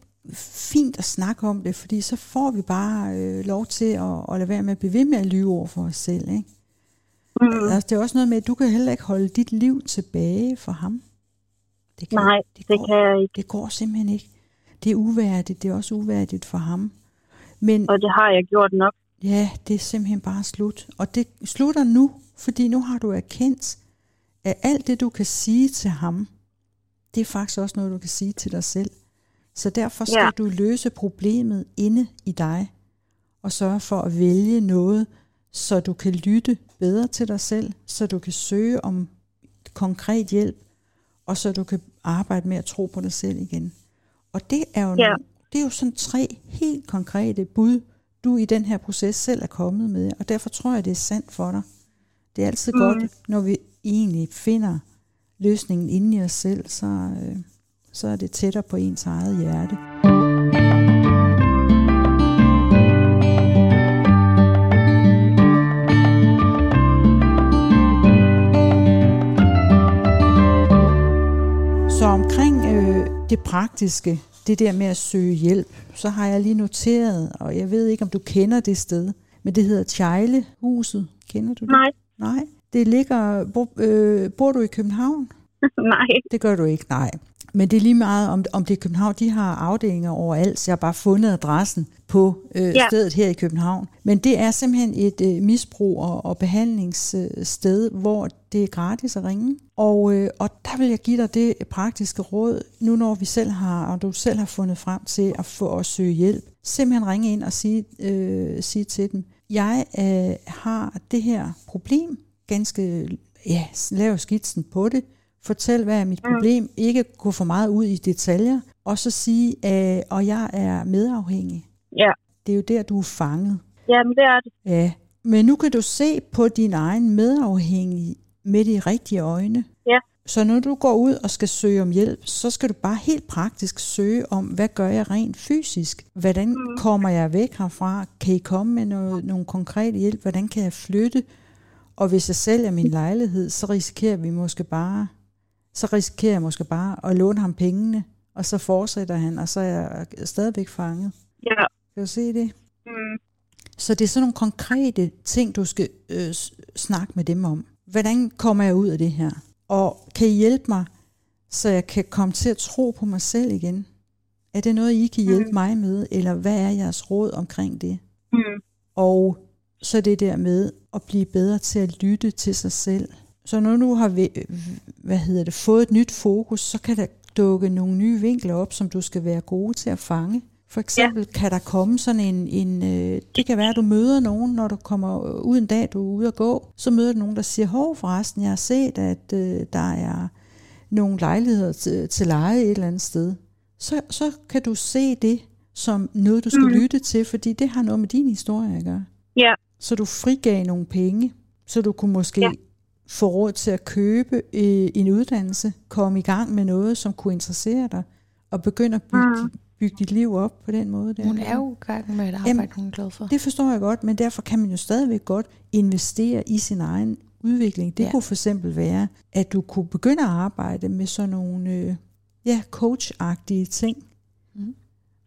fint at snakke om det, fordi så får vi bare øh, lov til at, at lade være med at blive ved med at lyve over for os selv, ikke? Mm. Altså, det er også noget med, at du kan heller ikke holde dit liv tilbage for ham. Det kan, nej, det, det går, kan jeg ikke. Det går simpelthen ikke. Det er uværdigt, det er også uværdigt for ham. Men, og det har jeg gjort nok. Ja, det er simpelthen bare slut. Og det slutter nu, fordi nu har du erkendt, at alt det, du kan sige til ham, det er faktisk også noget, du kan sige til dig selv. Så derfor skal ja. Du løse problemet inde i dig, og sørge for at vælge noget, så du kan lytte bedre til dig selv, så du kan søge om konkret hjælp, og så du kan arbejde med at tro på dig selv igen. Og det er jo, ja. Nogle, det er jo sådan tre helt konkrete bud, du i den her proces selv er kommet med, og derfor tror jeg, det er sandt for dig. Det er altid mm. godt, når vi egentlig finder løsningen inde i os selv, så... Øh, så er det tættere på ens eget hjerte. Så omkring øh, det praktiske, det der med at søge hjælp, så har jeg lige noteret, og jeg ved ikke, om du kender det sted, men det hedder Chilehuset. Kender du det? Nej. Nej. Det ligger... Bor, øh, bor du i København? Nej. Det gør du ikke, nej. Men det er lige meget, om, om det er København. De har afdelinger overalt, så jeg har bare fundet adressen på øh, yeah. stedet her i København. Men det er simpelthen et øh, misbrug og, og behandlingssted, øh, hvor det er gratis at ringe. Og, øh, og der vil jeg give dig det praktiske råd, nu når vi selv har, og du selv har fundet frem til at få at søge hjælp. Simpelthen ringe ind og sige, øh, sige til dem, jeg øh, har det her problem, ganske ja, lav skitsen på det. Fortæl, hvad er mit problem, ikke gå for meget ud i detaljer, og så sige, øh, og jeg er medafhængig. Ja. Det er jo der, du er fanget. Ja, men det er det. Ja, men nu kan du se på din egen medafhængig med de rigtige øjne. Ja. Så når du går ud og skal søge om hjælp, så skal du bare helt praktisk søge om, hvad gør jeg rent fysisk? Hvordan mm. kommer jeg væk herfra? Kan I komme med noget, nogle konkrete hjælp? Hvordan kan jeg flytte? Og hvis jeg sælger min lejlighed, så risikerer vi måske bare... så risikerer jeg måske bare at låne ham pengene, og så fortsætter han, og så er jeg stadigvæk fanget. Ja. Kan du se det? Mm. Så det er sådan nogle konkrete ting, du skal øh, snakke med dem om. Hvordan kommer jeg ud af det her? Og kan I hjælpe mig, så jeg kan komme til at tro på mig selv igen? Er det noget, I kan hjælpe mm. mig med, eller hvad er jeres råd omkring det? Mm. Og så det der med at blive bedre til at lytte til sig selv. Så når du har hvad hedder det, fået et nyt fokus, så kan der dukke nogle nye vinkler op, som du skal være gode til at fange. For eksempel ja. Kan der komme sådan en, en... Det kan være, at du møder nogen, når du kommer ud en dag, du er ude at gå. Så møder du nogen, der siger, hov forresten, jeg har set, at øh, der er nogle lejligheder til, til leje et eller andet sted. Så, så kan du se det som noget, du skal mm. lytte til, fordi det har noget med din historie at gøre. Ja. Så du frigav nogle penge, så du kunne måske... Ja. Få råd til at købe øh, en uddannelse, komme i gang med noget, som kunne interessere dig, og begynde at bygge, bygge dit liv op på den måde. Der. Hun er jo i gang med et arbejde, jamen, hun er glad for. Det forstår jeg godt, men derfor kan man jo stadigvæk godt investere i sin egen udvikling. Det ja. Kunne for eksempel være, at du kunne begynde at arbejde med sådan nogle øh, ja, coach-agtige ting. Mm.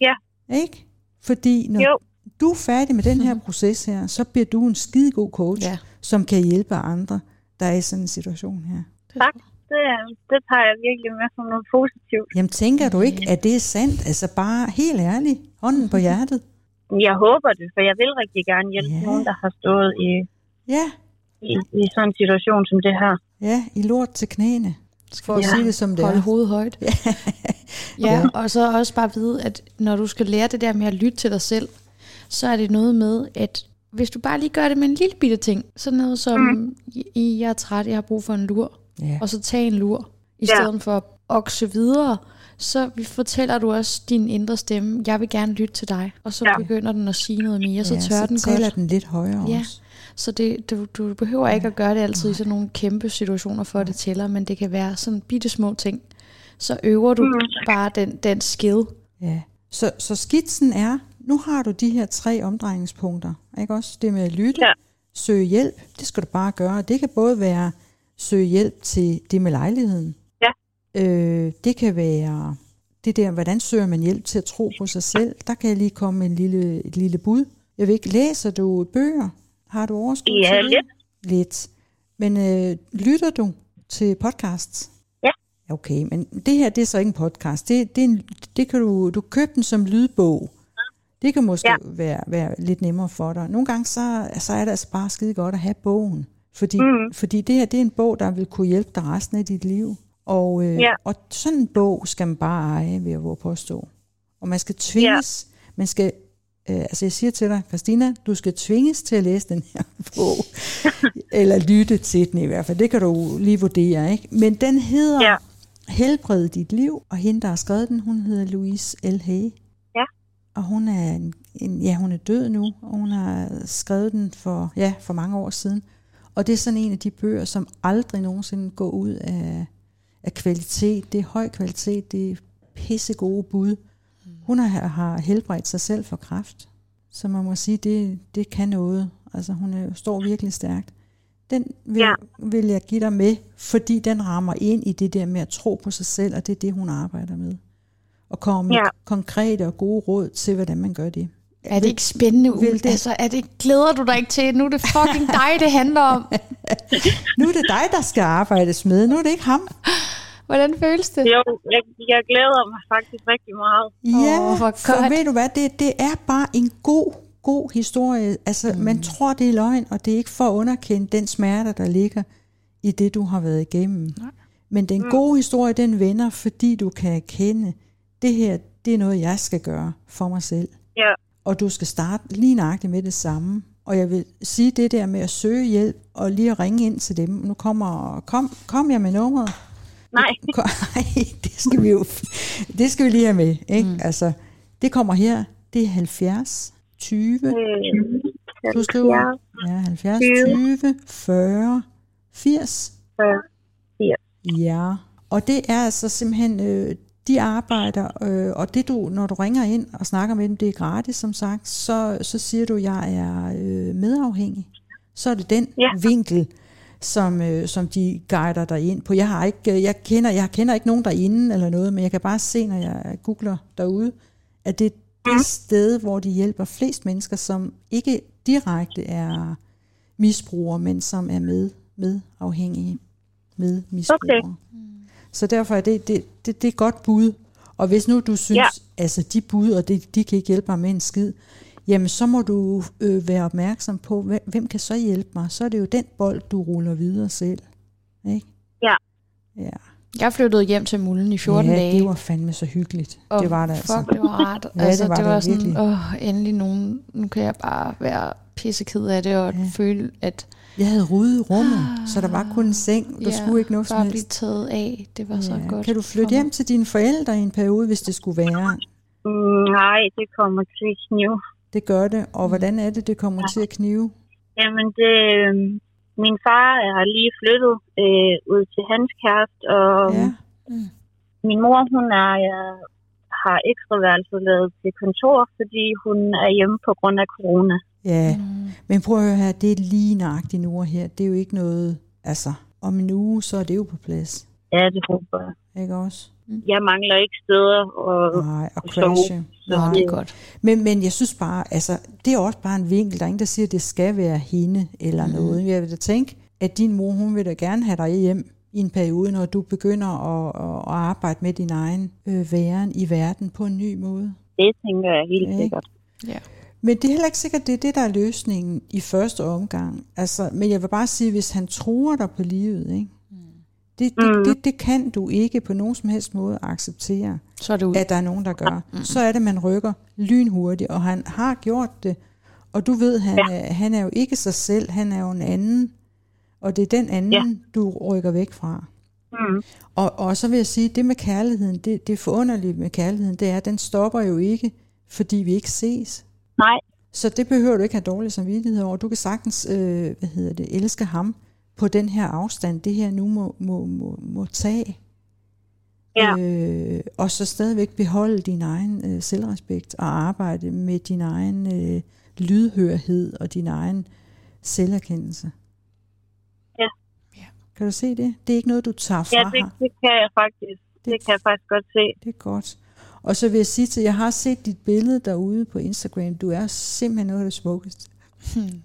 Ja. Ikke? Fordi når jo. Du er færdig med den her proces her, så bliver du en skidegod coach, ja. Som kan hjælpe andre, der er i sådan en situation her. Tak. det, det tager jeg virkelig med som noget positivt. Jamen tænker du ikke, at det er sandt? Altså bare helt ærligt, hånden på hjertet? Jeg håber det, for jeg vil rigtig gerne hjælpe ja. nogen, der har stået i, ja. i, i sådan en situation som det her. Ja, i lort til knæene. For at ja. sige det som det er. Hold hovedet højt. Ja. ja, og så også bare vide, at når du skal lære det der med at lytte til dig selv, så er det noget med, at hvis du bare lige gør det med en lille bitte ting, sådan noget som, mm. I, jeg er træt, jeg har brug for en lur, yeah. og så tag en lur, i yeah. stedet for okse videre, så fortæller du også din indre stemme, jeg vil gerne lytte til dig, og så yeah. begynder den at sige noget mere, så ja, tør så den godt. Ja, så taler den lidt højere også. Ja. Så det, du, du behøver ikke at gøre det altid i sådan nogle kæmpe situationer, for at det tæller, men det kan være sådan bitte små ting. Så øver du bare den, den skill. Ja. Så, så skitsen er, nu har du de her tre omdrejningspunkter, ikke også? Det med at lytte, ja. søge hjælp, det skal du bare gøre. Det kan både være søge hjælp til det med lejligheden. Ja. Øh, det kan være det der, hvordan søger man hjælp til at tro på sig selv. Der kan jeg lige komme med en lille, et lille bud. Jeg ved ikke, læser du bøger? Har du overskud ja, til det? Lidt. Lidt. Men øh, lytter du til podcasts? Ja. Okay, men det her, det er så ikke en podcast. Det, det, en, det kan du, du købe den som lydbog. Det kan måske ja. være, være lidt nemmere for dig. Nogle gange, så, så er det altså bare skide godt at have bogen. Fordi, mm-hmm. fordi det her, det er en bog, der vil kunne hjælpe dig resten af dit liv. Og, øh, ja. og sådan en bog skal man bare eje, ved at våge påstå. Og man skal tvinges, ja. man skal... Uh, altså jeg siger til dig, Christina, du skal tvinges til at læse den her bog, eller lytte til den i hvert fald, det kan du lige vurdere, ikke? Men den hedder ja. Helbred dit liv, og hende, der har skrevet den, hun hedder Louise L. Hey. Ja. Og hun er, en, en, ja, hun er død nu, og hun har skrevet den for, ja, for mange år siden, og det er sådan en af de bøger, som aldrig nogensinde går ud af, af kvalitet, det er høj kvalitet, det er pissegode bud. Hun har, har helbredt sig selv for kræft, så man må sige, det, det kan noget. Altså hun er, står virkelig stærkt. Den vil, ja. vil jeg give dig med, fordi den rammer ind i det der med at tro på sig selv, og det er det, hun arbejder med. Og kommer med ja. konkrete og gode råd til, hvordan man gør det. Er det ikke spændende? Det? Altså, er det, glæder du dig ikke til? Nu er det fucking dig, det handler om. Nu er det dig, der skal arbejdes med. Nu er det ikke ham. Hvordan føles det? Jo, jeg, jeg glæder mig faktisk rigtig meget. Ja, oh, for ved du hvad, det, det er bare en god, god historie. Altså, mm. man tror, det er løgn, og det er ikke for at underkende den smerte, der ligger i det, du har været igennem. Nej. Men den mm. gode historie, den vender, fordi du kan erkende, det her, det er noget, jeg skal gøre for mig selv. Ja. Og du skal starte lige nøjagtigt med det samme. Og jeg vil sige det der med at søge hjælp, og lige at ringe ind til dem. Nu kommer, kom, kom jeg med nummeret. Nej. det skal vi jo, det skal vi lige have med, ikke? Mm. Altså, det kommer her, det er halvfjerds tyve. Mm. Du skriver, ja, halvfjerds tyve fyrre firs. fyrre firs. Ja, og det er altså simpelthen, øh, de arbejder, øh, og det du, når du ringer ind og snakker med dem, det er gratis, som sagt, så, så siger du, jeg er øh, medafhængig. Så er det den ja. vinkel, som øh, som de guider dig ind på. Jeg har ikke jeg kender jeg kender ikke nogen derinde eller noget, men jeg kan bare se, når jeg googler derude, at det er det sted, hvor de hjælper flest mennesker, som ikke direkte er misbrugere, men som er med med afhængige med misbrugere. Okay. Så derfor er det det det, det er godt bud. Og hvis nu du synes, ja. altså de bud og det, de kan ikke hjælpe mig med en skid, jamen så må du øh, være opmærksom på, hvem, hvem kan så hjælpe mig? Så er det jo den bold, du ruller videre selv. Ikke? Ja. ja. Jeg flyttede hjem til Mullen i fjorten ja, dage. Ja, det var fandme så hyggeligt. Og det var det altså. Fuck, det var rart. ja, altså, det var, det var sådan, åh, endelig nogen, nu kan jeg bare være pisseked af det, og ja. føle, at... Jeg havde ryddet rummet, ah, så der var kun en seng, der ja, skulle ikke noget som helst. Bare blive taget af, det var ja. så godt. Kan du flytte hjem til dine forældre i en periode, hvis det skulle være? Mm, nej, det kommer til at knive. Det gør det, og hvordan er det, det kommer ja. til at knive? Jamen, det, øh, min far har lige flyttet øh, ud til hans kæreste, og ja. mm. min mor, hun er, øh, har ekstraværelset lavet til kontor, fordi hun er hjemme på grund af corona. Ja, mm. men prøv at høre her, det er lige nøjagtigt nu og her. Det er jo ikke noget, altså, om en uge, så er det jo på plads. Ja, det håber jeg. Ikke også? Jeg mangler ikke steder og, Nej, og crashe. Nej, det er godt. Men, men jeg synes bare, altså, det er også bare en vinkel. Der er ingen, der siger, at det skal være hende eller mm. noget. Jeg vil da tænke, at din mor, hun vil da gerne have dig hjem, i en periode, når du begynder at, at arbejde med din egen øh, væren i verden på en ny måde. Det tænker jeg helt okay. sikkert. Ja. Men det er heller ikke sikkert, det er det, der er løsningen i første omgang. Altså, men jeg vil bare sige, hvis han truer dig på livet, ikke? Mm. Det, det, det, det kan du ikke på nogen som helst måde acceptere, så er det ud. At der er nogen, der gør. Mm. Så er det, man rykker lynhurtigt, og han har gjort det. Og du ved, han, ja. er, han er jo ikke sig selv, han er jo en anden. Og det er den anden, ja. du rykker væk fra. Mm. Og, og så vil jeg sige, det med kærligheden, det, det forunderlige med kærligheden, det er, at den stopper jo ikke, fordi vi ikke ses. Nej. Så det behøver du ikke have dårlig samvittighed over. Du kan sagtens, øh, hvad hedder det, elske ham på den her afstand, det her nu må, må, må, må tage. Ja. Øh, og så stadigvæk beholde din egen øh, selvrespekt og arbejde med din egen øh, lydhørhed og din egen selverkendelse. Ja. ja. Kan du se det? Det er ikke noget, du tager fra. Ja, det, det kan jeg faktisk. Det, det kan jeg faktisk godt se. Det er godt. Og så vil jeg sige til, jeg har set dit billede derude på Instagram. Du er simpelthen noget af det smukkeste. Hmm.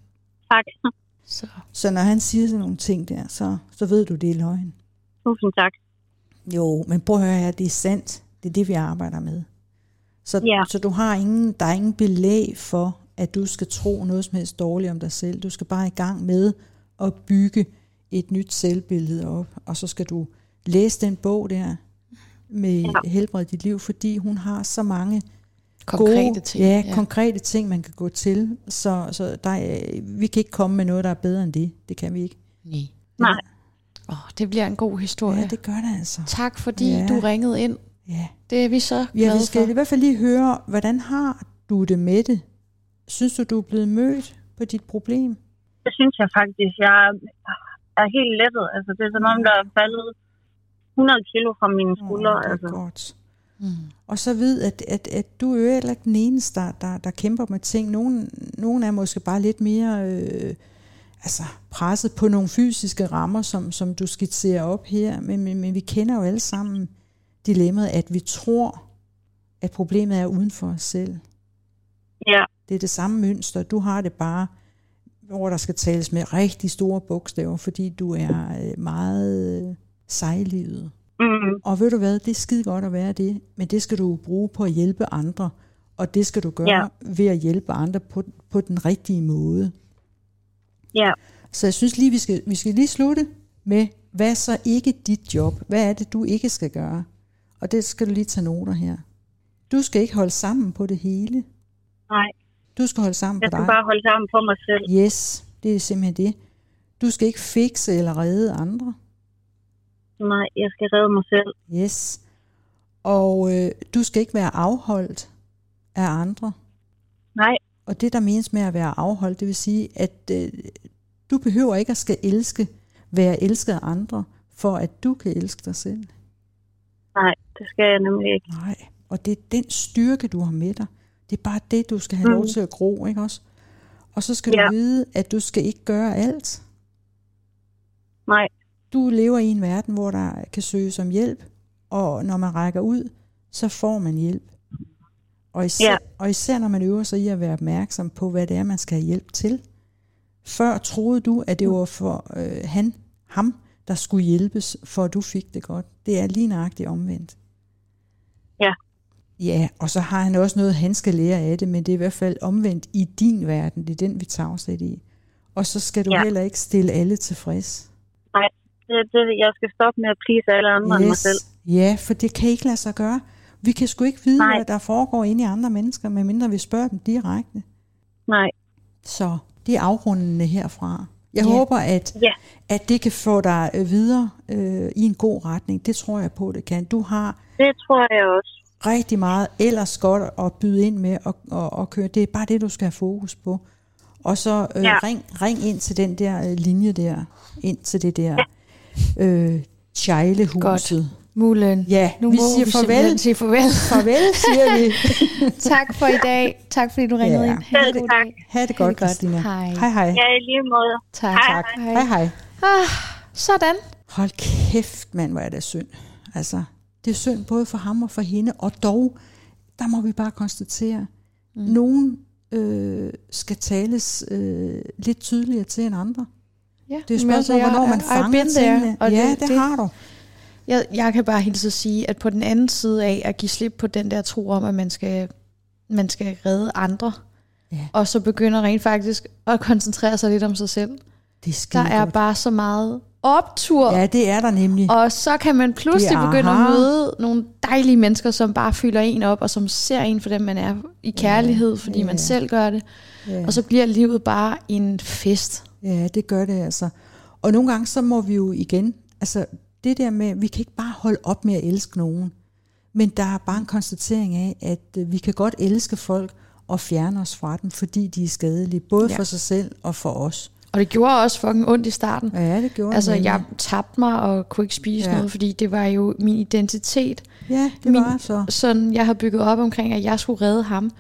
Tak. Så. så når han siger sådan nogle ting der, så, så ved du, det er løgn. Tusind tak. Jo, men prøv at høre her, det er sandt. Det er det, vi arbejder med. Så, ja. så du har ingen, der er ingen belæg for, at du skal tro noget som helst dårligt om dig selv. Du skal bare i gang med at bygge et nyt selvbillede op. Og så skal du læse den bog der, med ja. helbred dit liv, fordi hun har så mange konkrete gode, ting, ja, ja. konkrete ting, man kan gå til, så, så der er, vi kan ikke komme med noget, der er bedre end det. Det kan vi ikke. Nej. Nej. Åh, oh, det bliver en god historie. Ja, det gør det altså. Tak fordi ja. du ringede ind. Ja. Det er vi så glade ja, vi skal for. I hvert fald lige høre, hvordan har du det med det? Synes du, du er blevet mødt på dit problem? Det synes jeg faktisk. Jeg er helt lettet. Altså, det er som om, der er faldet hundrede kilo fra mine skuldre. Oh, altså. Godt. Mm. Og så ved, at, at, at du er jo heller ikke den eneste, der, der, der kæmper med ting. Nogen, nogen er måske bare lidt mere øh, altså presset på nogle fysiske rammer, som, som du skitserer op her. Men, men, men vi kender jo alle sammen dilemmaet, at vi tror, at problemet er uden for os selv. Ja. Det er det samme mønster. Du har det bare, hvor der skal tales med rigtig store bogstaver, fordi du er øh, meget... Øh, sejlivet. Mm-hmm. Og ved du hvad, det er skide godt at være det, men det skal du bruge på at hjælpe andre, og det skal du gøre yeah. ved at hjælpe andre på, på den rigtige måde. Ja. Yeah. Så jeg synes lige, vi skal, vi skal lige slutte med, hvad så ikke dit job? Hvad er det, du ikke skal gøre? Og det skal du lige tage noter her. Du skal ikke holde sammen på det hele. Nej. Du skal holde sammen jeg på dig. Jeg skal bare holde sammen på mig selv. Yes, det er simpelthen det. Du skal ikke fikse eller redde andre. Nej, jeg skal redde mig selv. Yes. Og øh, du skal ikke være afholdt af andre. Nej. Og det, der menes med at være afholdt, det vil sige, at øh, du behøver ikke at skal elske, være elsket af andre, for at du kan elske dig selv. Nej, det skal jeg nemlig ikke. Nej, og det er den styrke, du har med dig. Det er bare det, du skal have mm. lov til at gro, ikke også? Og så skal ja. du vide, at du skal ikke gøre alt. Nej. Du lever i en verden, hvor der kan søges om hjælp, og når man rækker ud, så får man hjælp. Og især, yeah. og især når man øver sig i at være opmærksom på, hvad det er, man skal have hjælp til. Før troede du, at det var for øh, han, ham, der skulle hjælpes, for at du fik det godt. Det er lige nøjagtigt omvendt. Ja. Yeah. Ja, og så har han også noget, han skal lære af det, men det er i hvert fald omvendt i din verden. Det er den, vi tager afsæt i. Og så skal du yeah. heller ikke stille alle tilfreds. Nej. Jeg skal stoppe med at please alle andre yes. end mig selv. Ja, for det kan ikke lade sig gøre. Vi kan sgu ikke vide, Nej. hvad der foregår inde i andre mennesker, medmindre vi spørger dem direkte. Nej. Så det er afrundende herfra. Jeg yeah. håber, at, yeah. at det kan få dig videre øh, i en god retning. Det tror jeg på, det kan. Du har det tror jeg også. rigtig meget ellers godt at byde ind med og, og, og køre. Det er bare det, du skal have fokus på. Og så øh, ja. ring, ring ind til den der øh, linje der. Ind til det der... Ja. Øh, Chilehuset. Mullen. Ja, nu vi må siger vi farvel. Sige farvel. Farvel, siger vi. Tak for i dag. Tak fordi du ringede ja. ind. Ha' det, tak. Ha' det godt, Christina. Hej. Hej, hej. Ja, i lige måde. Tak. Hej, tak. Hej. Hej, hej. Ah, sådan. Hold kæft, mand, hvor er det synd. Altså, det er synd både for ham og for hende, og dog, der må vi bare konstatere, mm. nogen øh, skal tales øh, lidt tydeligere til end andre. Ja, det er et spørgsmål, altså, jeg, hvornår man fanger tingene. Ja, det, det, det har du. Jeg, jeg kan bare hilse at sige, at på den anden side af at give slip på den der tro om, at man skal, man skal redde andre, ja. Og så begynder rent faktisk at koncentrere sig lidt om sig selv. Det der er godt. Bare så meget optur. Ja, det er der nemlig. Og så kan man pludselig begynde aha. at møde nogle dejlige mennesker, som bare fylder en op, og som ser en for dem, man er i kærlighed, ja, fordi ja. Man selv gør det. Ja. Og så bliver livet bare en fest. Ja, det gør det altså. Og nogle gange, så må vi jo igen, altså det der med, vi kan ikke bare holde op med at elske nogen, men der er bare en konstatering af, at vi kan godt elske folk og fjerne os fra dem, fordi de er skadelige, både ja. For sig selv og for os. Og det gjorde også fucking ondt i starten. Ja, det gjorde altså, det. Altså, jeg tabte mig og kunne ikke spise ja. Noget, fordi det var jo min identitet. Ja, det min, var så. Sådan, jeg havde bygget op omkring, at jeg skulle redde ham,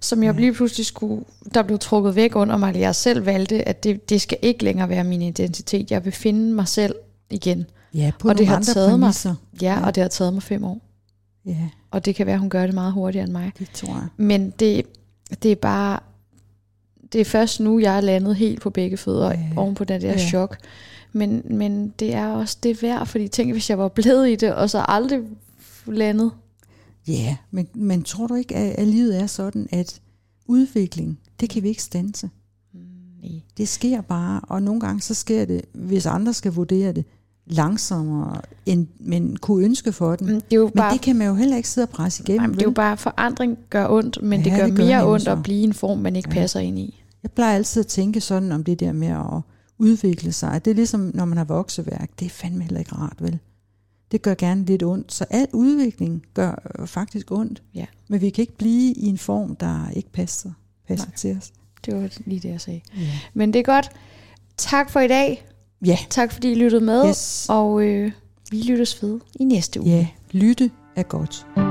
som jeg ja. Lige pludselig skulle, der blev trukket væk under mig, og jeg selv valgte, at det, det skal ikke længere være min identitet. Jeg vil finde mig selv igen. Ja, på og nogle det har taget mig, ja, ja, og det har taget mig fem år. Ja. Og det kan være, hun gør det meget hurtigere end mig. Det tror jeg. Men det, det er bare... Det er først nu, jeg er landet helt på begge fødder, ja. Oven på den der ja. Chok. Men, men det er også det værd, fordi tænk, hvis jeg var blevet i det, og så aldrig landet. Ja, men, men tror du ikke, at, at livet er sådan, at udvikling, det kan vi ikke standse. Nej. Det sker bare, og nogle gange så sker det, hvis andre skal vurdere det, langsommere, end man kunne ønske for den. Det er jo bare, men det kan man jo heller ikke sidde og presse igennem. Nej, det er jo bare, forandring gør ondt, men ja, det gør, det gør mere ondt så. At blive en form, man ikke ja. Passer ind i. Jeg plejer altid at tænke sådan om det der med at udvikle sig. Det er ligesom, når man har vokseværk. Det er fandme heller ikke rart, vel? Det gør gerne lidt ondt. Så al udvikling gør faktisk ondt. Ja. Men vi kan ikke blive i en form, der ikke passer, passer til os. Det var lige det, jeg sagde. Ja. Men det er godt. Tak for i dag. Ja. Tak fordi I lyttede med, yes. og øh, vi lyttes ved i næste uge. Ja, lytte er godt.